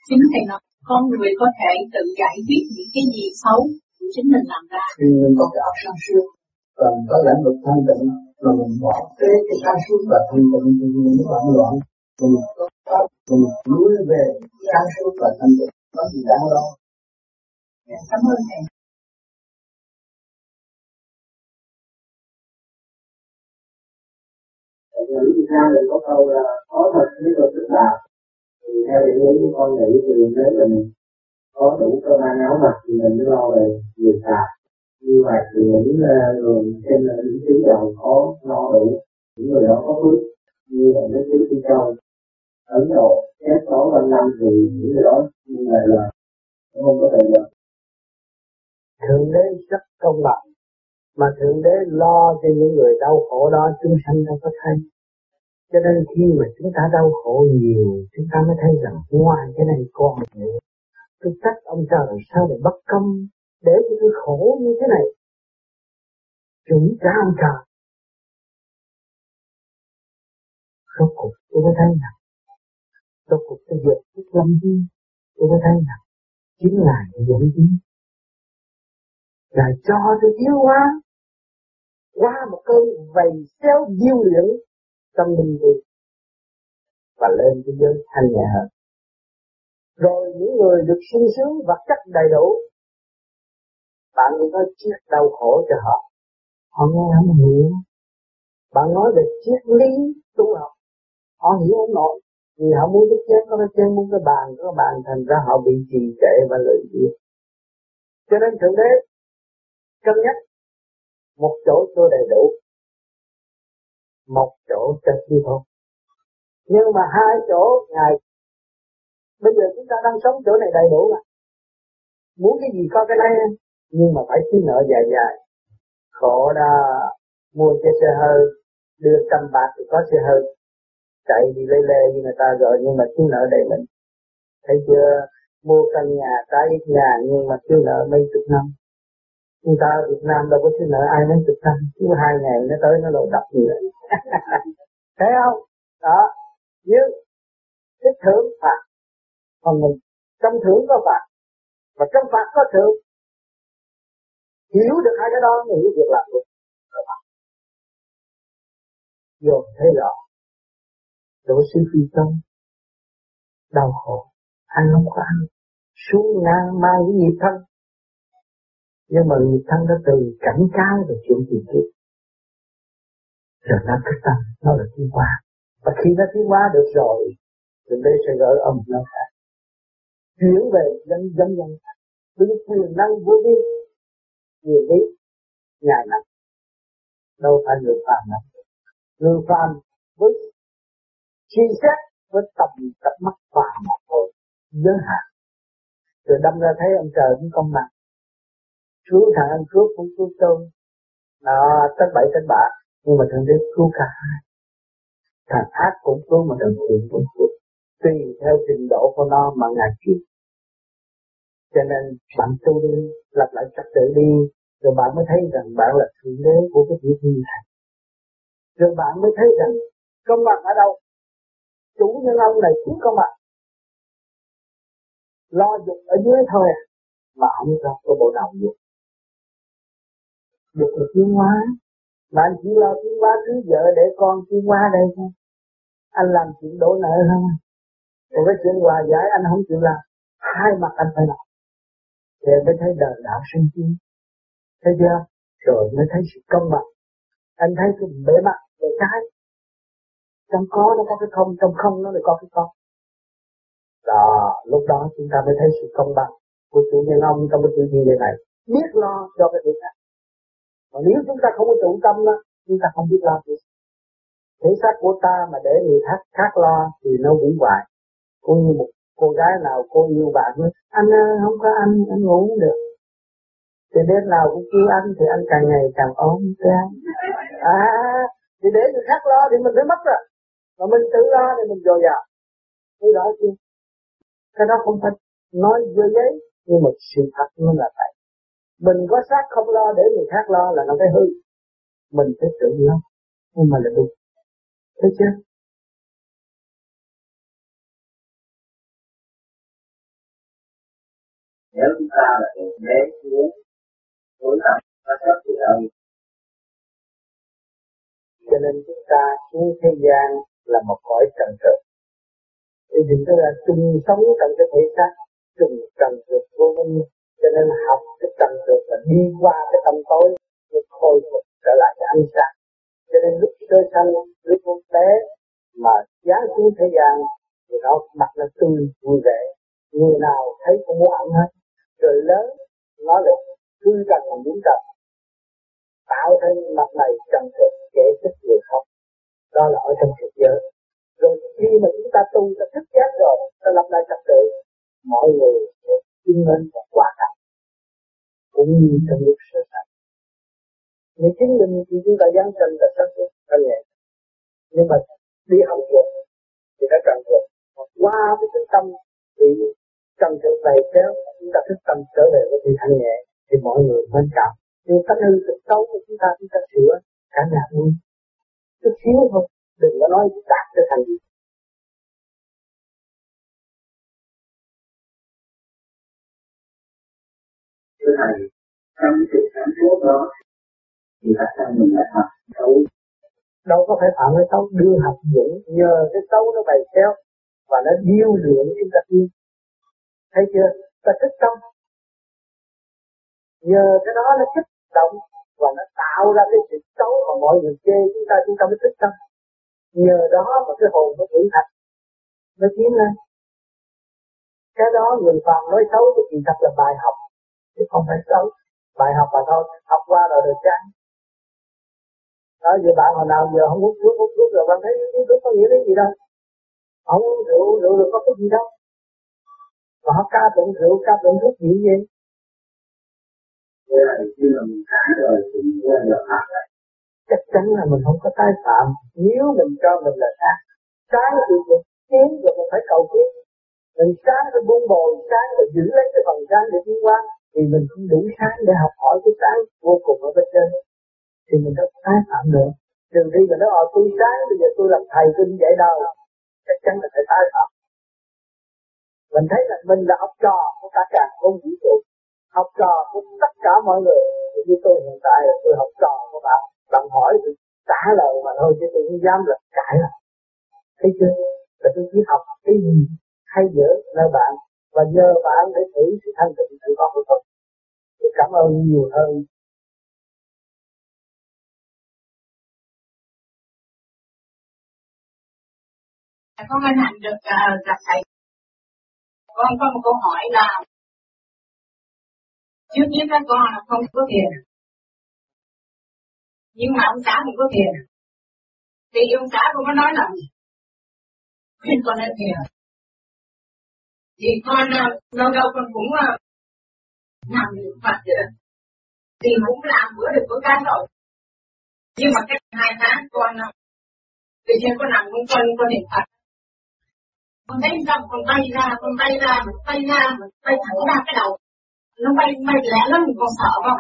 Chính thầy nói, con người có thể tự giải quyết những cái gì xấu của chính mình làm ra. Vì mình có cái óc sáng suốt, và mình có lãnh vực thanh tịnh, và mình bỏ tế cái sáng suốt và thanh tịnh, thì mình mới loạn loạn. Và mình có pháp, và mình lúi về sáng suốt và thanh tịnh, có gì đáng lo. Cảm ơn thầy. Người Việt Nam thì có câu là có thật chứ tôi tức là thì theo định hướng của con nghĩ thì nếu mình có đủ cơm ăn áo mặc thì mình mới lo về việc làm. Như vậy thì những người trên những xứ giàu có lo đủ, những người đó có phước, như là mấy xứ Phi Châu, Ấn Độ, chết có quanh năm thì những người đó như vậy là không có thời gian. Thượng Đế rất công bằng, mà Thượng Đế lo cho những người đau khổ đó, chúng sanh đâu có thấy. Cho nên khi mà chúng ta đau khổ nhiều, chúng ta mới thấy rằng ngoài cái này còn nữa. Tôi trách ông trời sao để bất công, để cho tôi khổ như thế này. Chúng ta ông trời. Rốt cuộc tôi mới thấy rằng, rốt cuộc tôi vượt thức lâm đi, tôi mới thấy rằng, chính là những gì. Là cho tôi yêu quá, qua một cơn vầy xéo diêu luyện tâm linh đi và lên thế giới thanh nhẹ hơn. Rồi những người được sung sướng vật chất đầy đủ, bạn chỉ có chiếc đau khổ cho họ, họ nghe lắm hiểu. Bạn nói về triết lý tu học, họ hiểu không nổi, vì họ muốn cái chết có cái chân, muốn cái bàn có cái bàn, thành ra họ bị trì trệ và lười biếng. Cho nên Thượng Đế cân nhắc một chỗ tôi đầy đủ, một chỗ cho chi thôi. Nhưng mà hai chỗ Ngài, bây giờ chúng ta đang sống chỗ này đầy đủ mà. Muốn cái gì có cái này, nhưng mà phải xin nợ dài dài. Khổ đó, mua cái xe hơi, đưa trăm bạc thì có xe hơi, chạy đi lê lê như người ta rồi, nhưng mà xin nợ đầy mình. Thấy chưa, mua căn nhà, trái ít nhà, nhưng mà xin nợ mấy chục năm. Chúng ta ở Việt Nam đâu có xin nợ ai mấy chục năm, cứ hai ngày nó tới nó lột đập gì đấy. Thấy không? Đó. Nhưng cái thưởng phạt còn mình, trong thưởng có phạt và trong phạt có thưởng. Hiểu được hai cái đó thì hiểu việc làm được. Vô thấy rõ đổ sư Phi Tâm đau khổ, ăn không có ăn, xuống ngang mang với nghiệp thân. Nhưng mà nghiệp thân nó từ cảnh cáo về chuyện gì kia, rồi nó thức tâm, nó là tiến hóa. Và khi nó tiến hóa được rồi, Thượng Đế sẽ gỡ âm nó ra, chuyển về dân dân dân, với quyền năng vô biên, quyền lý, Ngài nặng, đâu phải người phàm nặng. Người phàm với suy xét, với tầm tập mắt phàm mà thôi, giới hạn. Rồi đâm ra thấy ông trời cũng công bằng. Cứu thằng ăn cướp cũng cứu tôi, đó, tất bảy tất bạ, nhưng mà Thượng Đế cứu cả hai. Thằng ác cũng cứu mà thằng thiện cũng cứu, tùy theo trình độ của nó mà Ngài cứu. Cho nên bạn tu đi, lập lại trật tự đi, rồi bạn mới thấy rằng bạn là Thượng Đế của cái vũ trụ này. Rồi bạn mới thấy rằng công bằng ở đâu, chủ nhân ông này cứu công bằng, lo dục ở dưới thôi à, mà không lo có bộ đầu dục. Được là tiến hóa, mà anh chỉ lo tiến hóa cưới vợ để con tiến hóa đây thôi. Anh làm chuyện đổ nợ không? Còn cái chuyện hòa giải anh không chịu làm, hai mặt anh phải làm. Thì mới thấy đời đạo sinh tiến, thấy chưa? Rồi mới thấy sự công bằng. Anh thấy cái bề mặt, bề trái, trong có nó có cái không, trong không nó lại có cái có. Đó, lúc đó chúng ta mới thấy sự công bằng của chủ nhân ông trong cái chuyện gì vậy này, biết lo cho cái việc này. Mà nếu chúng ta không có trụ tâm đó, chúng ta không biết lo gì. Thể xác của ta mà để người khác khác lo thì nó hủy hoại, cũng như một cô gái nào cô yêu bạn ấy, anh không có anh, anh ngủ không được. Thì đến nào cũng kêu anh thì anh càng ngày càng ốm ra. À, thì để người khác lo thì mình phải mất rồi. Mà mình tự lo thì mình dồi dào. Thấy rõ chưa? Cái đó không phải nói dơ giấy, nhưng mà sự thật nó là vậy. Mình có xác không lo để người khác lo là nó phải hư. Mình phải tự lo, nhưng mà là đúng. Thấy chưa? Nếu chúng ta là người đế xuống, đối lập và chấp thì đâu? Cho nên chúng ta xuống thế gian là một cõi trần trượt. Thì chúng ta là từng sống trong cái thể xác, từng trần trượt vô minh. Cho nên học cái trần trượt là đi qua cái tâm tối, rồi khôi phục trở lại cái ánh sáng. Cho nên lúc sơ sanh, lúc quốc tế mà giáng xuống thế gian thì nó mặt là tươi vui vẻ. Người nào thấy cũng muốn ẩm hết. Trời lớn, nó là tươi trần là muốn trần. Tạo thêm mặt này trần trượt kể thích người không. Đó là ở trong thế giới. Rồi khi mà chúng ta tu, ta thức giác rồi, ta lập lại trật tự, mọi người sẽ tin lên và hòa hợp. Cũng như trong lúc sơ sanh. Nếu chứng minh thì chúng ta giáng sinh là sắc xuất thân nhẹ. Nhưng mà đi học được thì đã trần trượt. Qua với cái tâm thì trần trượt này kéo, chúng ta thức tâm trở về với cái thanh nhẹ thì mọi người mới cảm. Nhưng tánh hư thực xấu của chúng ta chúng ta sửa cả nhà luôn. Chút xíu thôi, đừng có nói đạt tới thành gì. Thưa Thầy, trong sự sáng suốt đó, thì tại sao mình lại học xấu? Đâu có phải phạm cái xấu, đưa học dũng, nhờ cái xấu nó bày xéo, và nó điêu luyện chúng ta đi. Thấy chưa? Ta thích tâm. Nhờ cái đó nó kích động, và nó tạo ra cái sự xấu mà mọi người chê chúng ta, chúng ta mới thích tâm. Nhờ đó mà cái hồn nó trưởng thành, nó tiến lên. Cái đó người phàm nói xấu thì chỉ thật là bài học, chứ không phải xấu. Bài học mà thôi, học qua rồi được chăng? Nói về bạn hồi nào giờ không hút thuốc, hút thuốc rồi bạn thấy hút thuốc có nghĩa đến gì đâu. Không rượu, rượu rồi có cái gì đâu. Mà họ ca tụng rượu, ca tụng thuốc gì vậy? Thế này khi mình sáng rồi thì mình quên được ác. Chắc chắn là mình không có tái phạm, nếu mình cho mình là ác. Sáng thì mình tiến rồi mình phải cầu tiến. Mình sáng rồi buông bồi, sáng rồi giữ lấy cái phần sáng để tiến qua. Thì mình không đủ sáng để học hỏi cái sáng vô cùng ở bên trên. Thì mình có tái phạm được. Từ khi mình nói, ờ tôi sáng, bây giờ tôi làm thầy tôi dạy đâu. Chắc chắn là phải tái phạm. Mình thấy là mình là học trò của cả càng không vũ trụ. Học trò của tất cả mọi người. Như tôi hiện tại là tôi học trò của bạn. Bạn hỏi thì trả lời mà thôi, chứ tôi không dám là cãi lại. Thấy chưa? Là tôi chỉ học cái gì hay dở nơi bạn. Và nhờ bạn để thử sự thanh tịnh tự con của tôi. Tôi cảm ơn nhiều hơn. Con hân hạnh được gặp thầy. Con có một câu hỏi là trước nhất các con là không có tiền, nhưng mà ông xã cũng có tiền. Thì ông xã cũng có nói là khuyên con nên tiền. Thì con lâu lâu con cũng làm được Phật rồi, thì cũng làm bữa được bữa cá rồi. Nhưng mà cách hai tháng con tự nhiên con làm con con con niệm Phật. Con thấy sao con bay ra, con bay ra, mình bay ra, mình bay thẳng ra cái đầu. Nó bay, bay lẻ lắm, con sợ không?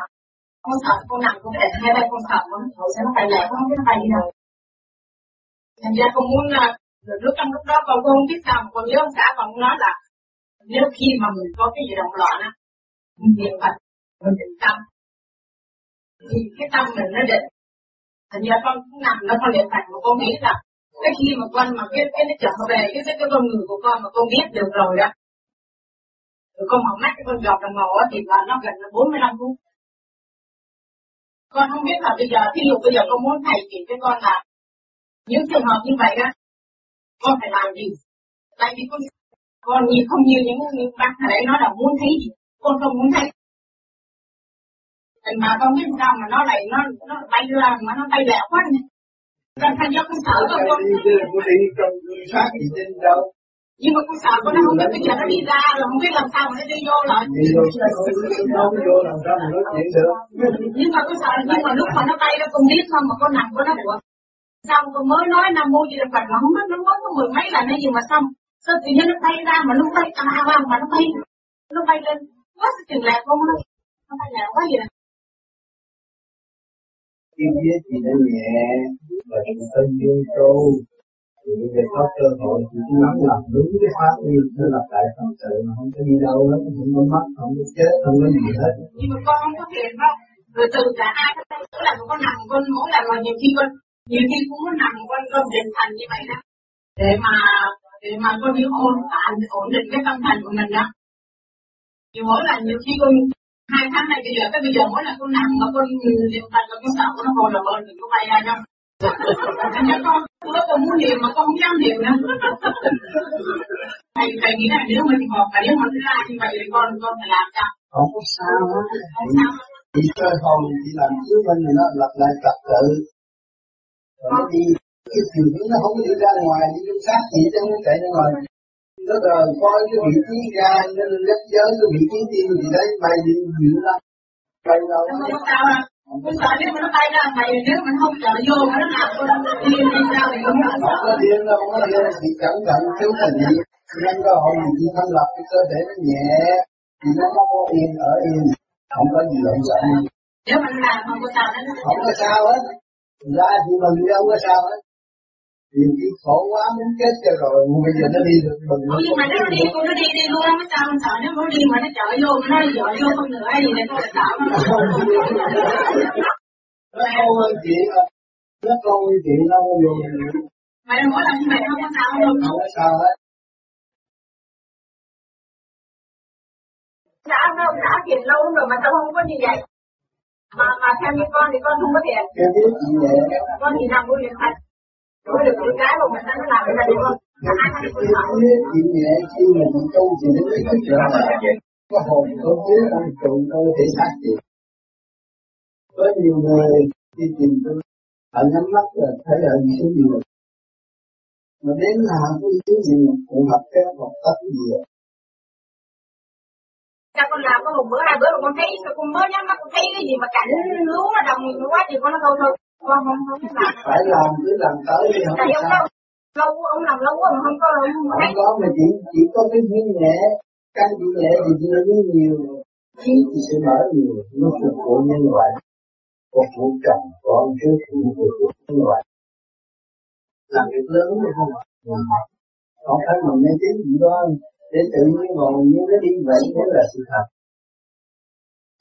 Con sợ, con nằm, con để hai tay con sợ, con thổi sẽ nó bay lẻ, con không biết nó bay đi đâu. Thành ra con muốn, lúc trong lúc đó con không biết sao, con nhớ ông xã con nói là nếu khi mà mình có cái gì động loạn á, mình niệm Phật, mình định tâm, thì cái tâm mình nó định. Thành ra con cũng nằm, nó con niệm Phật mà con nghĩ là cái khi mà con mà biết cái nó trở về cái cái con người của con mà con biết được rồi đó, rồi con mở mắt cái con giọt đồng hồ á thì là nó gần là bốn mươi lăm phút. Con không biết là bây giờ thí dụ bây giờ con muốn thầy chỉ cho con là những trường hợp như vậy á, con phải làm gì? Tại vì con con như không như những những bác thầy nói là muốn thấy gì, con không muốn thấy. Thành mà con biết sao mà nó lại nó nó bay ra mà nó bay lẹ quá. Con thành ra con sợ con con. Con đi trong sát thì trên đâu? Nhưng mà con sợ con nó không biết bây giờ nó đi ra rồi không biết làm sao mà nó đi vô lại. Nhưng mà con sợ, nhưng mà lúc mà nó bay nó con biết không mà con nằm của nó được. Xong con mới nói Nam Mô Di Đà Phật mà không biết nó nói có mười mấy lần hay gì mà xong. Sao tự nhiên nó bay ra mà nó bay à à mà nó bay nó bay lên quá sự chừng lạc con nó nó bay lạc quá vậy nè. Khi biết thì nó nhẹ và chúng ta vô sâu. Thì bây giờ có cơ hội thì chúng nó làm đúng cái pháp đi, nó lập lại phần sự mà không có đi đâu hết, không có mất, không có chết, không có gì hết. Nhưng mà con không có thiền đâu, rồi từ cả hai cái tâm nữa là con nằm con muốn làm mà nhiều khi con, nhiều khi cũng có nằm con con định thần như vậy đó, để mà để mà con hiểu ổn định ổn định cái tâm thần của mình đó. Nhiều mỗi là nhiều khi con hai tháng này bây giờ tới bây giờ mỗi lần con nằm mà con niệm Phật con sợ nó hồi là bờ thì nó bay ra đâu. Nhà con, con muốn niệm mà con không dám niệm nữa. Thầy, thầy nghĩ là nếu mà thì một, mà nếu mà ra như vậy thì con, con phải làm sao? Không có sao á. Không sao á. Chỉ cơ hội chỉ làm trước bên này nó lập lại trật tự. Rồi nó đi, cái chiều hướng nó không có đi ra ngoài, đi trong sát chỉ nó không chạy ra ngoài. Nó rồi coi cái vị trí ra, nó lấp giới cái vị trí đi, thì đấy bay đi, dữ lắm. Bay đâu nó sao á? Con sợ nếu mà nó bay ra mày, nếu mà không chở vô mà nó làm con điên đi sao thì không làm sao. Nó điên đâu, nó điên thì cẩn thận thiếu tình gì. Nhân cơ hội mình chỉ thanh lập cái cơ thể nó nhẹ, thì nó không có yên, ở yên, không có gì lộn xộn. Nếu mà nó làm không có sao hết. Không có sao hết, ra thì mình đâu có sao hết. Vì cái khổ quá muốn chết cho rồi, bây giờ nó đi được mình. Nhưng mà nó đi, con nó đi đi luôn, nó sao con sợ nếu nó đi mà nó chở vô, nó dở vô con nữa thì lại con sợ nó. Nó không ơn chuyện, nó không ơn chuyện, nó không ơn chuyện. Mà nó mỗi lần như vậy không có sao đâu. Không có sao hết. Đã, nó đã thiền lâu rồi mà sao không có như vậy. Mà mà theo như con thì con không có thiền. Con thì làm vô niệm Phật. Nói được những cái mà mình đã làm được là được không? Là ai cũng được. Chuyện nhẹ khi mình tu thì nó mới có trở lại. Có hồn có vía đang trụ tôi thể xác gì. Có nhiều người đi tìm tôi, họ nhắm mắt là thấy ở những thứ gì. Mà đến là có những thứ gì cũng hợp theo một cách gì. Sao con làm có một bữa hai bữa mà con thấy sao con mới nhắm mắt con thấy cái gì mà cảnh lúa mà đồng nó quá thì con nó thôi thôi. Không, không, không làm. Phải làm cứ làm tới thì không sao. Ông, lâu ông làm lâu quá mà không có rồi không có. Không có mà chỉ chỉ có cái duyên nhẹ, căn duyên nhẹ thì chỉ là duyên nhiều, chỉ thì sẽ mở nhiều, nó phục vụ nhân loại, phục vụ chồng con trước khi phục vụ nhân loại. Làm việc lớn đúng không? Không phải mình nên tính gì đó, để tự nhiên còn như nó đi vậy mới là sự thật.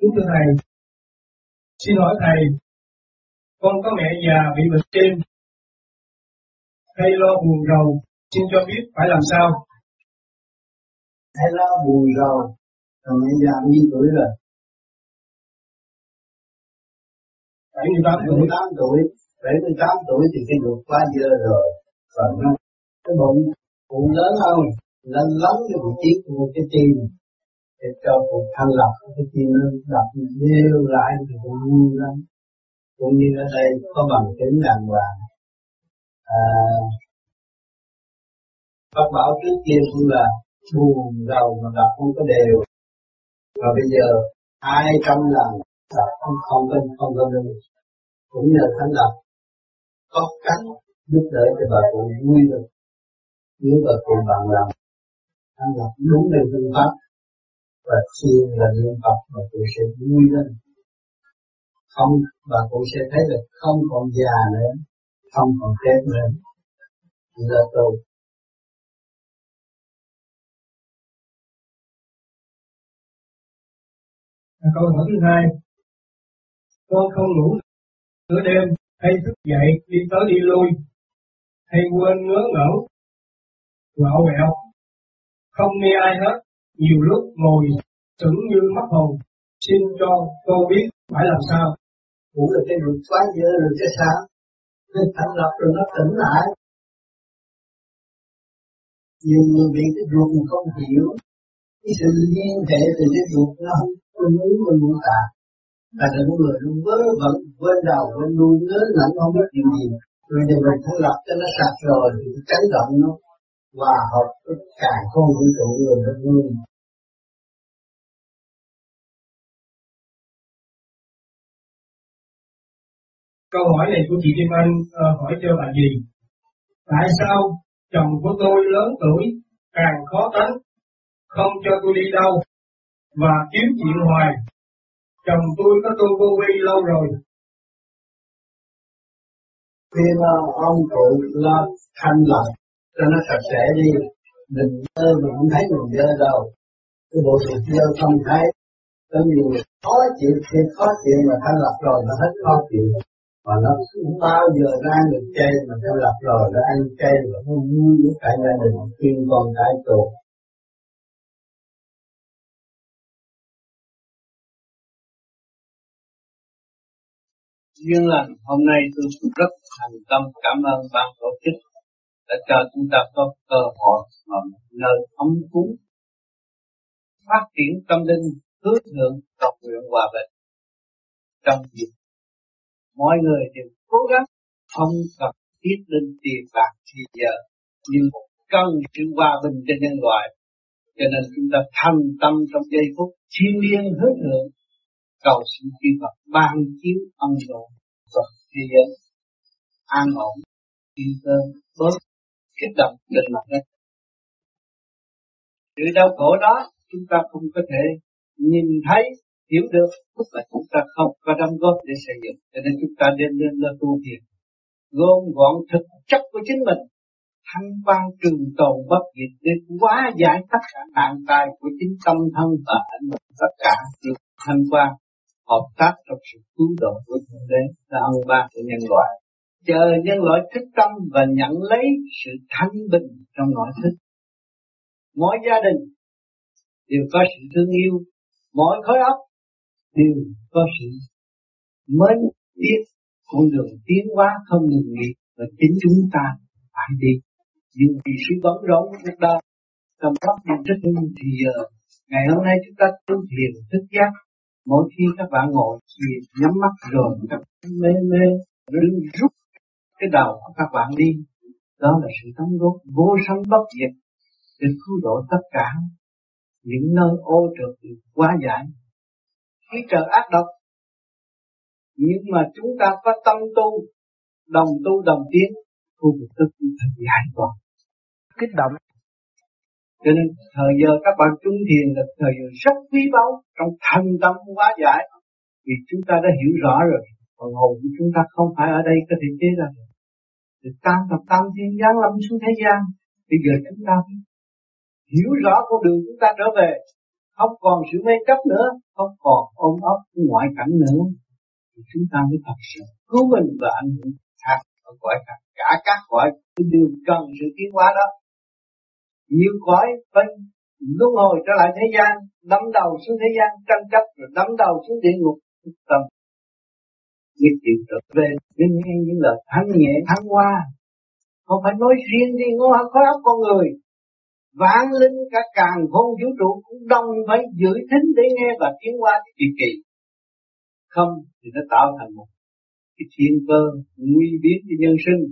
Kính thưa thầy, xin lỗi thầy, con có mẹ già bị bệnh tim, hay lo buồn rầu, xin cho biết phải làm sao? Hay lo buồn rầu, còn mẹ già nhiêu tuổi rồi? bảy mươi tám tuổi, bảy mươi tám tuổi thì cái ruột quá dơ rồi, phần nó cái bụng bụng lớn không, lớn lắm cái bụng chiếc của cái tim. Để cho cuộc thanh lập cái tim nó đập đều lại thì cũng vui lắm. Cũng như ở đây có bằng chứng đàng hoàng. À, bác bảo trước kia cũng là buồn rầu mà đập không có đều. Và bây giờ hai trăm lần đập không không có không có đều. Cũng nhờ thanh lập có cách giúp đỡ cho bà cụ vui được. Nếu bà cụ bằng lòng, thanh lập đúng được phương pháp. Và thiền là niệm Phật và cụ sẽ vui lên, không và cụ sẽ thấy là không còn già nữa, không còn chết nữa, giờ tôi. Câu hỏi thứ hai, con không ngủ nửa đêm hay thức dậy đi tới đi lui, hay quên ngớ ngẩn, ngoẹo quẹo, không nghe ai hết, nhiều lúc ngồi sững như mất hồn. Xin cho tôi biết phải làm sao. Ngủ được cái rụt quá dơ rồi cái sao? Nên thành lập rồi nó tỉnh lại. Nhiều người bị cái ruột mình không hiểu, cái sự liên hệ từ cái ruột nó không muốn mình muốn tả. Và những người luôn vớ vẩn, quên đầu, quên đuôi, nhớ lẫn không biết chuyện gì. Rồi giờ mình thành lập cho nó sạch rồi, thì cái động nó hòa hợp với càng không vũ trụ người đất nước. Câu hỏi này của chị Kim Anh uh, hỏi cho bạn gì? Tại sao chồng của tôi lớn tuổi, càng khó tính, không cho tôi đi đâu, và kiếm chuyện hoài. Chồng tôi có tôi vô vi lâu rồi. Khi mà ông cụ lo thanh lọc, cho nó sạch sẽ đi, mình ơi mình không thấy mình dơ đâu. Cái bộ sạch dơ không thấy, có nhiều khó chịu, khi khó chịu mà thanh lọc rồi nó hết khó chịu. Mà nó cũng bao giờ nó ăn được chay mà theo lập rồi nó ăn chay và nó vui với cả gia đình khuyên con cái tù. Duyên lành hôm nay tôi cũng rất thành tâm cảm ơn ban tổ chức đã cho chúng ta có cơ hội ở nơi ấm cúng, phát triển tâm linh, hướng thượng cầu nguyện hòa bình trong dịp. Mọi người đều cố gắng không cần thiết đến tiền bạc thì giờ, nhưng cần sự hòa bình cho nhân loại. Cho nên chúng ta thành tâm trong giây phút thiêng liêng hướng thượng cầu xin Chư Phật ban chiếu ân độ và thế giới an ổn, yên tĩnh, bớt kích động định mặt đấy. Sự đau khổ đó chúng ta không có thể nhìn thấy, hiểu được, tức là chúng ta không có đóng góp để xây dựng, cho nên chúng ta nên lên lo tu thiền, gom gọn thực chất của chính mình, thanh quan trường tồn bất diệt để hóa giải tất cả nạn tai của chính tâm thân và ảnh hưởng tất cả được thanh quan hợp tác trong sự cứu độ của Thượng Đế là ân ban của nhân loại. Chờ nhân loại thức tâm và nhận lấy sự thanh bình trong nội thức. Mỗi gia đình đều có sự thương yêu, mỗi khối óc đều có sự mới biết con đường tiến hóa không ngừng nghỉ và chính chúng ta phải đi. Nhưng vì sự bấn rộn của chúng ta trong các nhận thức thì giờ ngày hôm nay chúng ta tu thiền thức giác. Mỗi khi các bạn ngồi thiền nhắm mắt rồi các bạn mê mê đứng rút cái đầu của các bạn đi, đó là sự đóng góp vô sanh bất diệt để cứu độ tất cả những nơi ô trượt được quá giải. Khí trời ác độc, nhưng mà chúng ta có tâm tu, đồng tu đồng tiến, khu vực tức thật giải toàn. Kích động. Cho nên thời giờ các bạn trung thiền là thời giờ rất quý báu trong thành tâm quá giải. Vì chúng ta đã hiểu rõ rồi, còn hồn của chúng ta không phải ở đây có thể chế ra được. Từ tam thập tam thiên giáng lâm xuống thế gian, bây giờ chúng ta hiểu rõ con đường chúng ta trở về. Không còn sự mê chấp nữa, không còn ôm ấp ngoại cảnh nữa, thì chúng ta mới thật sự cứu mình và ảnh hưởng khác ở cõi khác. Cả các cõi đều cần sự tiến hóa đó. Nhiều cõi phải luân hồi trở lại thế gian, đâm đầu xuống thế gian tranh chấp, rồi đâm đầu xuống địa ngục tâm. Biết chịu trở về nên nghe những lời thắng nhẹ thắng hoa, không phải nói riêng đi ngô hả khói óc con người. Vạn linh cả càng không vũ trụ cũng đông phải giữ thính để nghe và tiến qua cái kỳ kỳ. Không thì nó tạo thành một cái thiên cơ nguy biến cho nhân sinh.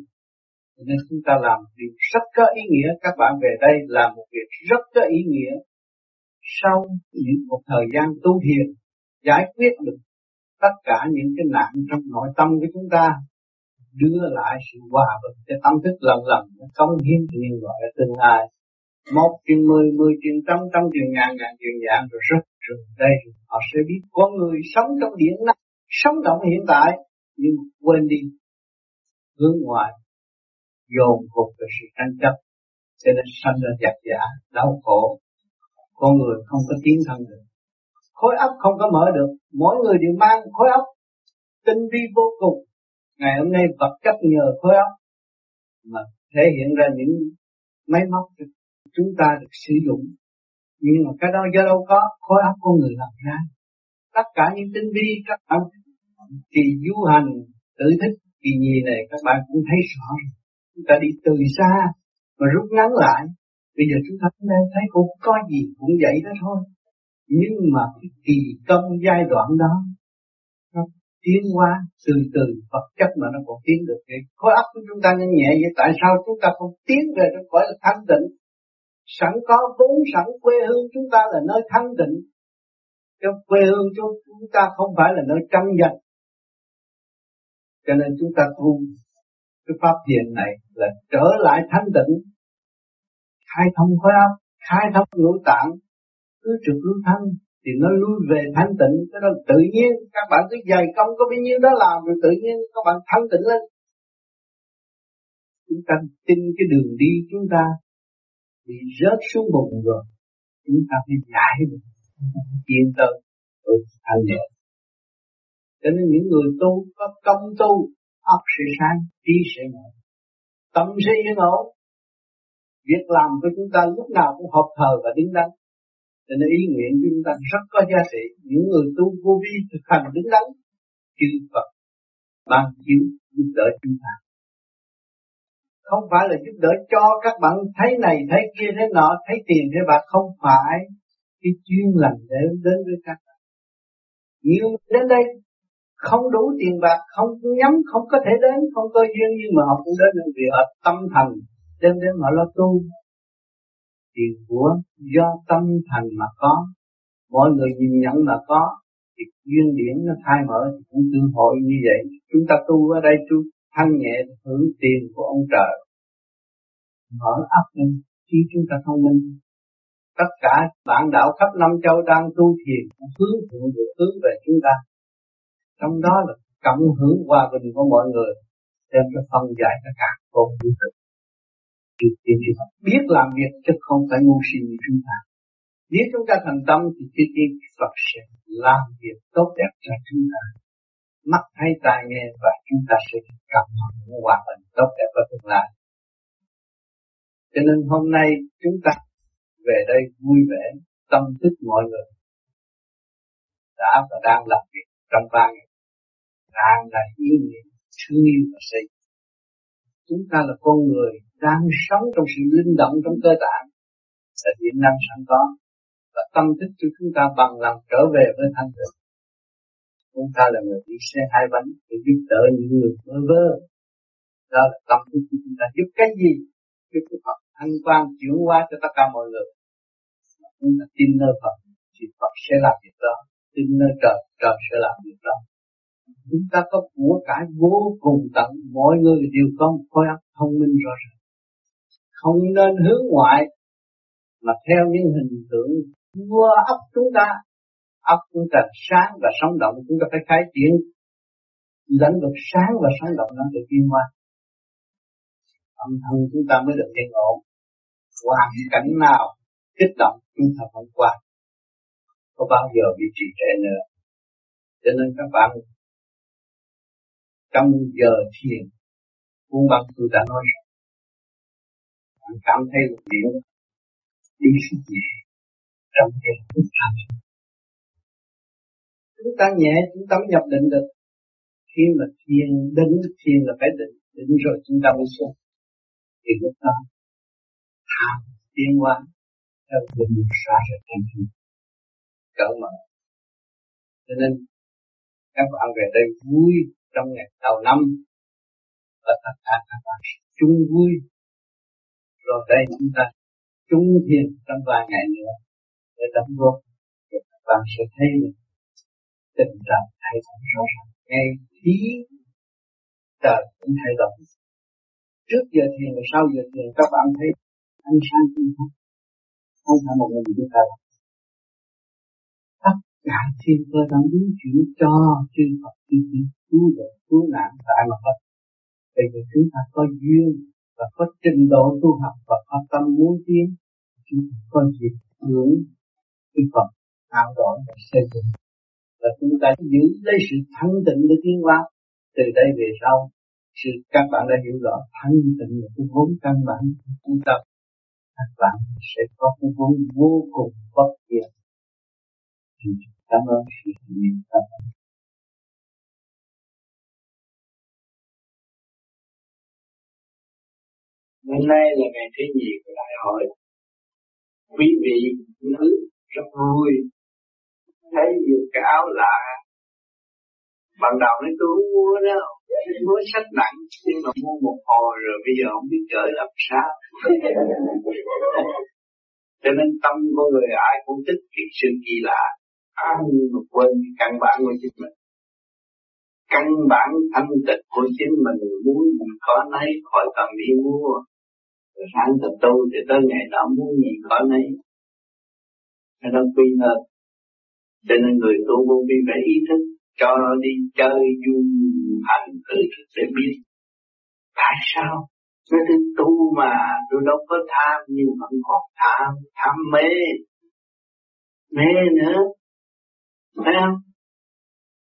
Cho nên chúng ta làm việc rất có ý nghĩa. Các bạn về đây làm một việc rất có ý nghĩa. Sau những một thời gian tu thiền, giải quyết được tất cả những cái nạn trong nội tâm của chúng ta, đưa lại sự hòa bình cho tâm thức lần lần, cống hiến cho nhân loại ở tương lai. Một chuyện mười, mười chuyện trăm, trăm chuyện ngàn, ngàn chuyện dạng rồi rất rồi đây. Họ sẽ biết có người sống trong điện năng, sống động hiện tại, nhưng quên đi hướng ngoài, dồn cục về sự tranh chấp, cho nên sanh ra giặc giả, đau khổ. Con người không có tiến thân được, khối óc không có mở được. Mỗi người đều mang khối óc tinh vi vô cùng, Ngày hôm nay vật chất nhờ khối óc mà thể hiện ra những máy móc chúng ta được sử dụng, nhưng mà cái đó do đâu có, khối óc con người làm ra. Tất cả những tinh vi, các bạn kỳ du hành, tự thích, kỳ nhì này các bạn cũng thấy rõ. Chúng ta đi từ xa mà rút ngắn lại. Bây giờ chúng ta cũng đang thấy cũng có gì cũng vậy đó thôi. Nhưng mà cái kỳ công giai đoạn đó nó tiến qua từ từ, vật chất mà nó còn tiến được. Cái khối óc của chúng ta nó nhẹ vậy, tại sao chúng ta không tiến về nó khỏi là thanh tịnh? Sẵn có vốn sẵn quê hương chúng ta là nơi thanh tịnh. Trong quê hương chúng ta không phải là nơi tranh giành. Cho nên chúng ta tu cái pháp thiền này là trở lại thanh tịnh, khai thông khối óc, khai thông ngũ tạng, cứ trực lưu thanh thì nó lui về thanh tịnh. Cái đó tự nhiên, các bạn cứ dày công có bấy nhiêu đó làm rồi tự nhiên các bạn thanh tịnh lên. Chúng ta tin cái đường đi chúng ta bị rớt xuống bụng rồi, chúng ta phải giải được, yên tâm rồi thanh nhẹ. Cho nên những người tu có công tu, óc sẽ sáng, trí sẽ mở, tâm sẽ yên ổn. Việc làm của chúng ta lúc nào cũng hợp thờ và đứng đắn. Cho nên ý nguyện của chúng ta rất có giá trị. Những người tu vô vi thực hành đứng đắn, chư Phật ban chiếu giúp đỡ chúng ta. Không phải là giúp đỡ cho các bạn thấy này, thấy kia, thấy nọ, thấy tiền, thấy bạc. Không phải cái chuyên lành để đến với các bạn. Nhiều đến đây không đủ tiền bạc, không nhắm, không có thể đến, không có duyên, nhưng mà họ cũng đến vì họ tâm thành. Đêm đêm họ lo tu. Tiền của do tâm thành mà có, mọi người nhìn nhận là có, thì duyên điển nó thay mở thì cũng tương hội như vậy. Chúng ta tu ở đây tu thanh nhẹ, hưởng tiền của ông trời, mở ấp lên trí chúng ta thông minh. Tất cả bạn đạo khắp năm châu đang tu thiền cũng hướng thượng được, hướng về chúng ta, trong đó là cộng hưởng hòa bình của mọi người, đem cho phân giải tất cả cùng như thực. Biết làm việc chứ không phải ngu si như chúng ta. Nếu chúng ta thành tâm thì cái cái Phật sẽ làm việc tốt đẹp cho chúng ta. Mắt thấy tai nghe và chúng ta sẽ cảm nhận những hoạt động tốt đẹp ở tương lai. Cho nên hôm nay chúng ta về đây vui vẻ, tâm thức mọi người đã và đang làm việc trong ba ngày, đang là ý nghĩa thương yêu và xây. Chúng ta là con người đang sống trong sự linh động trong cơ tạng, là tiềm năng sẵn có, và tâm thức của chúng ta bằng lòng trở về với thanh tịnh. Chúng ta là người đi xe hai bánh để giúp đỡ những người bơ vơ. Đó là tâm thức của chúng ta giúp cái gì? Giúp cái Phật thanh quan chuyển hóa cho tất cả mọi người. Chúng ta tin nơi Phật thì Phật sẽ làm việc đó, tin nơi trời, trời sẽ làm việc đó. Chúng ta có của cải vô cùng tận, mọi người đều có một khối óc thông minh rõ ràng. Không nên hướng ngoại mà theo những hình tượng vua óc chúng ta. Óc chúng ta sáng và sống động, chúng ta phải khai triển lãnh vực sáng và sống động nó được yên hoa. Âm thân chúng ta mới được yên ổn. Hoàn cảnh nào kích động chúng ta không qua, có bao giờ bị trì trệ nữa. Cho nên các bạn trong giờ thiền, cuốn băng tôi đã nói rằng, bạn cảm thấy một điểm đi sức nhẹ trong cái thức hành. Chúng ta nhẹ, chúng ta mới nhập định được. Khi mà thiền định, thiền là phải định, định rồi chúng ta mới xuống. Thì lúc đó, tham tiến qua, theo định xa rời tâm thiền, cẩn mật. Cho nên, các bạn về đây vui, trong ngày đầu năm và tất cả các bạn chung vui, rồi đây chúng ta chung thiền trong vài ngày nữa để đóng góp, rồi các bạn sẽ thấy được tình trạng thay đổi rõ ràng. Ngay khí trời cũng thay đổi. Trước giờ thiền và sau giờ thiền các bạn thấy ánh sáng tinh thần, không phải một mình chúng ta. Tất cả thiên cơ đang biến chuyển cho chư Phật chư Thiên. Cứu độ, cứu nạn tại mặt đất. Bởi vì chúng ta có duyên và có trình độ tu học và có tâm muốn tiến, chúng ta có dịp hướng cái Phật tạo đổi và xây dựng. Và chúng ta giữ lấy sự thanh tịnh để tiến hóa, Từ đây về sau, sự các bạn đã hiểu rõ thanh tịnh là cái vốn căn bản của tâm, các bạn sẽ có cái vốn vô cùng bất diệt. Cảm ơn sự nhiệt tâm. Hôm nay là ngày thứ nhì của đại hội. Quý vị nữ rất vui, thấy nhiều cái áo lạ. Ban đầu nói tôi không mua đâu, mua sách nặng, nhưng mà mua một hồi rồi bây giờ không biết cởi làm sao. Cho nên tâm của người ai cũng thích chuyện sự kỳ lạ, ai mà quên căn bản của chính mình. Căn bản thanh tịnh của chính mình, muốn mình có nấy khỏi cần đi mua. Rồi sáng tập tu thì tới ngày đó muốn gì có nấy. Nó đang quy hợp. Cho nên người tu vô vi phải ý thức, cho nó đi chơi du hành tự thức để biết. Tại sao? Nó thích tu mà, tôi đâu có tham nhưng vẫn còn tham, tham mê. Mê nữa. Thấy không?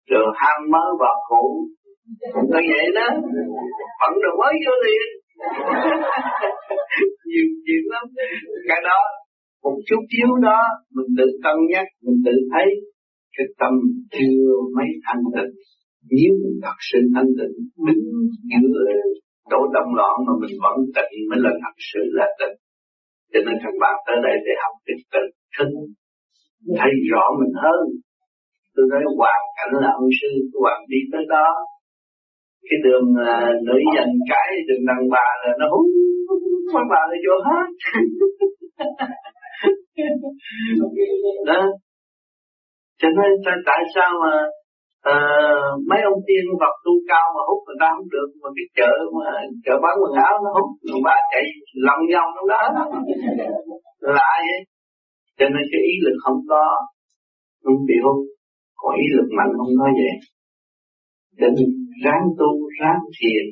Rồi ham mớ và khổ. Nó vậy đó. Vẫn được mới vô liền. Nhiều chuyện lắm. Cái đó, một chút xíu đó, mình tự cân nhắc, mình tự thấy. Cái tâm chưa mấy thanh tịnh. Nếu mình thật sự thanh tịnh, đứng giữa chỗ động loạn mà mình vẫn tịnh mới là thật sự là tịnh. Cho nên các bạn tới đây để học tịnh tịnh thức, thấy rõ mình hơn. Tôi nói hoàn cảnh là ông sư, tôi hoàn đi tới đó. Cái đường nữ dành cái, đường đàn bà là nó hút, mấy bà nó vô hết. Đó. Cho nên tại sao mà uh, mấy ông tiên vật tu cao mà hút người ta không được, mà cái chợ mà chợ bán quần áo nó hút, người bà chạy lòng vòng trong đó lạ vậy. Cho nên cái ý lực không có, không bị hút, còn ý lực mạnh không có vậy. Cho nên ráng tu, ráng thiền,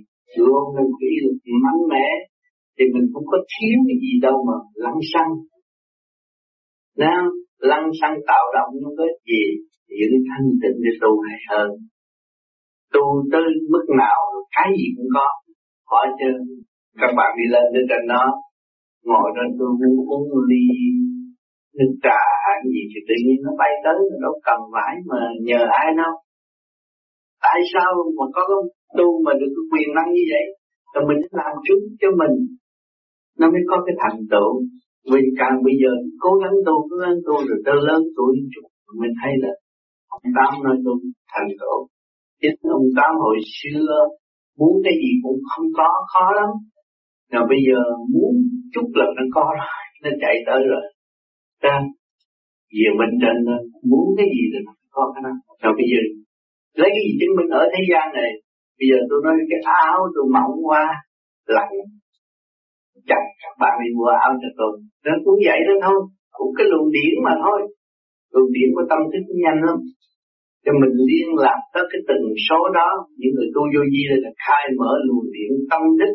luôn lên cái ý lực mạnh mẽ, thì mình không có thiếu cái gì đâu mà lăng xăng. Nào, lăng xăng tạo động nó có gì, giữ thanh tịnh để tu hay hơn. Tu tới mức nào, cái gì cũng có. Hỏi chứ, các bạn đi lên trên trên đó, ngồi trên tôi muốn uống ly nước trà hay gì thì tự nhiên nó bay tới, nó đâu cần phải mà nhờ ai đâu. Tại sao mà có cái tu mà được cái quyền năng như vậy? Rồi mình làm chút cho mình, nó mới có cái thành tựu. Mình càng bây giờ cố gắng tu, cố gắng tu rồi tới lớn tuổi chút mình thấy là ông Tám nói tu thành tựu. Chính ông Tám hồi xưa muốn cái gì cũng không có, khó lắm. Rồi bây giờ muốn chút là nó có rồi, nó chạy tới rồi. Ra, về mình trên muốn cái gì thì nó có khả năng. Rồi bây giờ lấy cái gì chứng minh ở thế gian này? Bây giờ tôi nói cái áo tôi mỏng quá, lạnh. Chắc các bạn đi mua áo cho tôi. Nó cũng vậy đó thôi, cũng cái luồng điển mà thôi. Luồng điển của tâm thức nhanh lắm. Cho mình liên lạc tới cái từng số đó, những người tu vô vi là khai mở luồng điển tâm đức.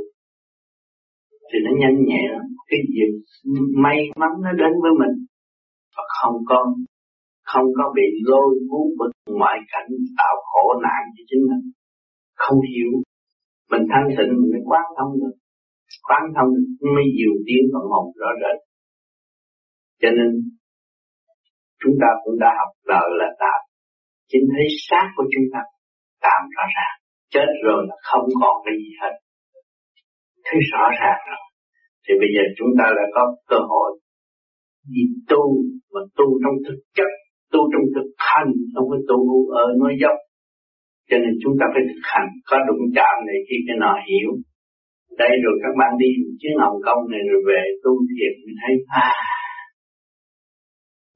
Thì nó nhanh nhẹ lắm. Cái việc may mắn nó đến với mình. Và không có, không có bị lôi cuốn bởi ngoại cảnh tạo khổ nạn cho chính mình. Không hiểu. Mình thanh tịnh mình mới quán thông được. Quán thông mới nhiều tiếng và một rõ rệt. Cho nên chúng ta cũng đã học đời là tạm. Chính thấy xác của chúng ta tạm rõ ràng. Chết rồi là không còn cái gì hết. Thấy rõ ràng rồi. Thì bây giờ chúng ta lại có cơ hội đi tu, mà tu trong thực chất, tu trong thực hành, không có tu ở nói dốc. Cho nên chúng ta phải thực hành, có đụng chạm này khi cái nọ hiểu. Đây rồi các bạn đi chuyến Hồng Kông này rồi về tu thiền mình thấy à,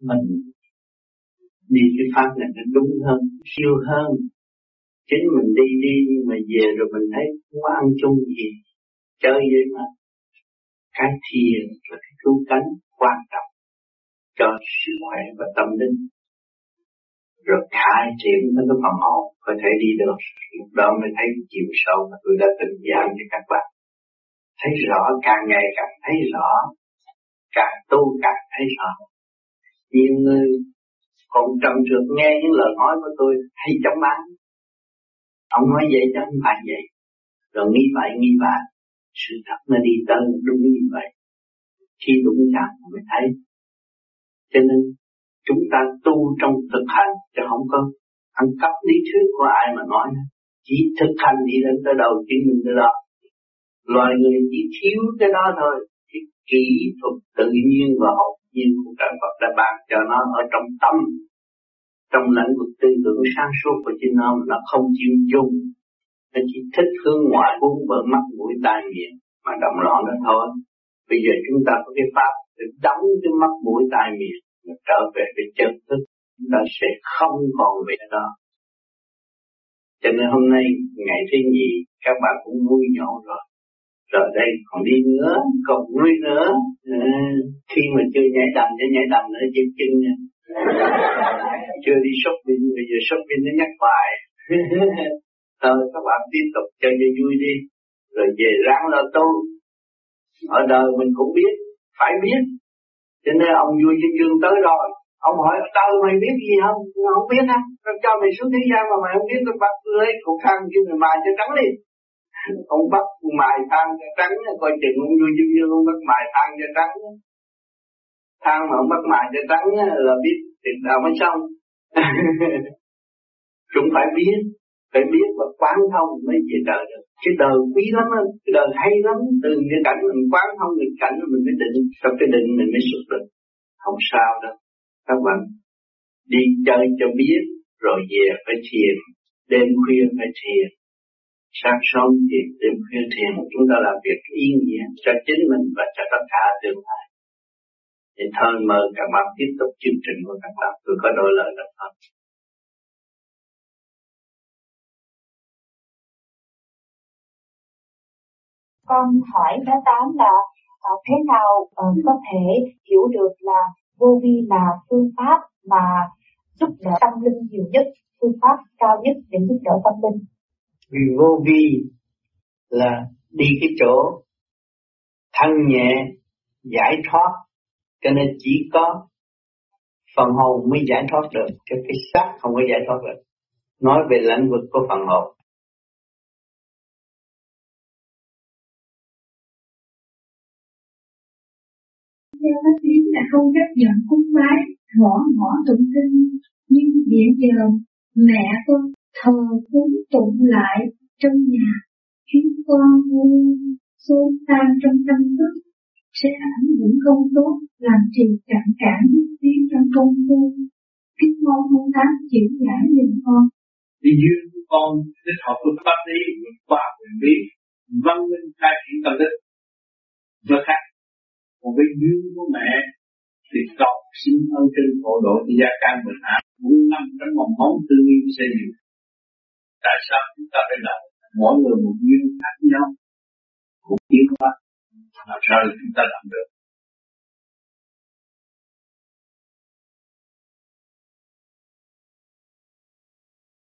mình đi cái pháp này nó đúng hơn, siêu hơn. Chính mình đi đi mà về rồi mình thấy không có ăn chung gì, chơi vậy mà. Cái thiền và cái cứu cánh quan trọng cho sức khỏe và tâm linh. Rồi khai triển tới cái phần hồn có thể đi được. Lúc đó mới thấy chiều sâu mà tôi đã từng giảng cho các bạn. Thấy rõ, càng ngày càng thấy rõ, càng tu càng thấy rõ. Nhiều người còn trầm trượt nghe những lời nói của tôi hay chóng bán. Ông nói vậy chứ không phải vậy. Rồi nghĩ vậy nghĩ vậy, sự thật nó đi tới đúng như vậy. Khi đúng chạm mới thấy. Cho nên chúng ta tu trong thực hành chứ không có ăn cắp lý thuyết của ai mà nói. Chỉ thực hành đi lên tới đầu chính mình tới đó. Loài người chỉ thiếu cái đó thôi. Cái kỹ thuật tự nhiên và học nhiên của cả Phật đã bàn cho nó ở trong tâm. Trong lãnh vực tư tưởng sáng suốt của chính nó, nó không chịu dung. Nó chỉ thích hướng ngoại vốn bởi mắt mũi tai miệng mà động loạn đó thôi. Bây giờ chúng ta có cái pháp để đóng cái mắt mũi tai miệng, nó trở về với chân thức, nó sẽ không còn về đó. Cho nên hôm nay ngày thứ nhì các bạn cũng vui nhộn rồi. Rồi đây còn đi nữa, còn vui nữa. À, khi mà chưa nhảy đầm để nhảy đầm nữa chim chinh nha. Chưa đi shopping, bây giờ shopping nó nhắc bài. Thôi các bạn tiếp tục chơi cho vui đi. Rồi về ráng lo tu. Ở đời mình cũng biết, phải biết. Cho nên ông vui trên dương tới rồi. Ông hỏi tao mày biết gì không? Nó không biết hả? Nó cho mày xuống thế gian mà mày không biết, nó bắt lấy cục khăn kia mày mài cho trắng đi. Ông bắt mài than cho trắng, coi chừng ông vui trên dương ông bắt mài than cho trắng. Than mà ông bắt mài cho trắng là biết tiền đạo mới xong. Chúng phải biết, phải biết và quán thông mới chỉ đời được. Cái đời quý lắm, cái đời hay lắm. Từ cái cảnh mình quán thông nghịch cảnh mình mới định, sau cái định mình mới xuất được. Không sao đâu. Các bạn đi chơi cho biết, rồi về phải thiền, đêm khuya phải thiền, sáng sớm thiền, đêm khuya thiền. Chúng ta làm việc ý nghĩa cho chính mình và cho tất cả tương lai. Thì thôi mời các bạn tiếp tục chương trình của các bạn. Tôi có đôi lời đọc hết. Con hỏi bé Tám là uh, thế nào uh, có thể hiểu được là vô vi là phương pháp mà giúp đỡ tâm linh nhiều nhất, phương pháp cao nhất để giúp đỡ tâm linh. Vì vô vi là đi cái chỗ thanh nhẹ, giải thoát, cho nên chỉ có phần hồn mới giải thoát được, cái cái xác không có giải thoát được. Nói về lãnh vực của phần hồn. Theo bác sĩ là không chấp nhận cúng bái, gõ mõ tụng kinh, nhưng hiện giờ mẹ con thờ cúng tụng lại trong nhà, khiến con xôn xao trong tâm thức, sẽ ảnh hưởng không tốt, làm trì cản cản tiến trong công tu. Kính mong ông Tám chỉ giải giùm con. Vì như con thích học phương pháp lý, khoa quyền bí, văn minh khai triển tâm thức, và khác. Còn với duyên của mẹ thì cầu xin ơn trên khổ độ thì gia can bình an, muốn nằm trong vòng móng tư nguyên xây dựng. Tại sao chúng ta phải làm mỗi người một duyên khác nhau, một tiếng pháp, làm sao chúng ta làm được?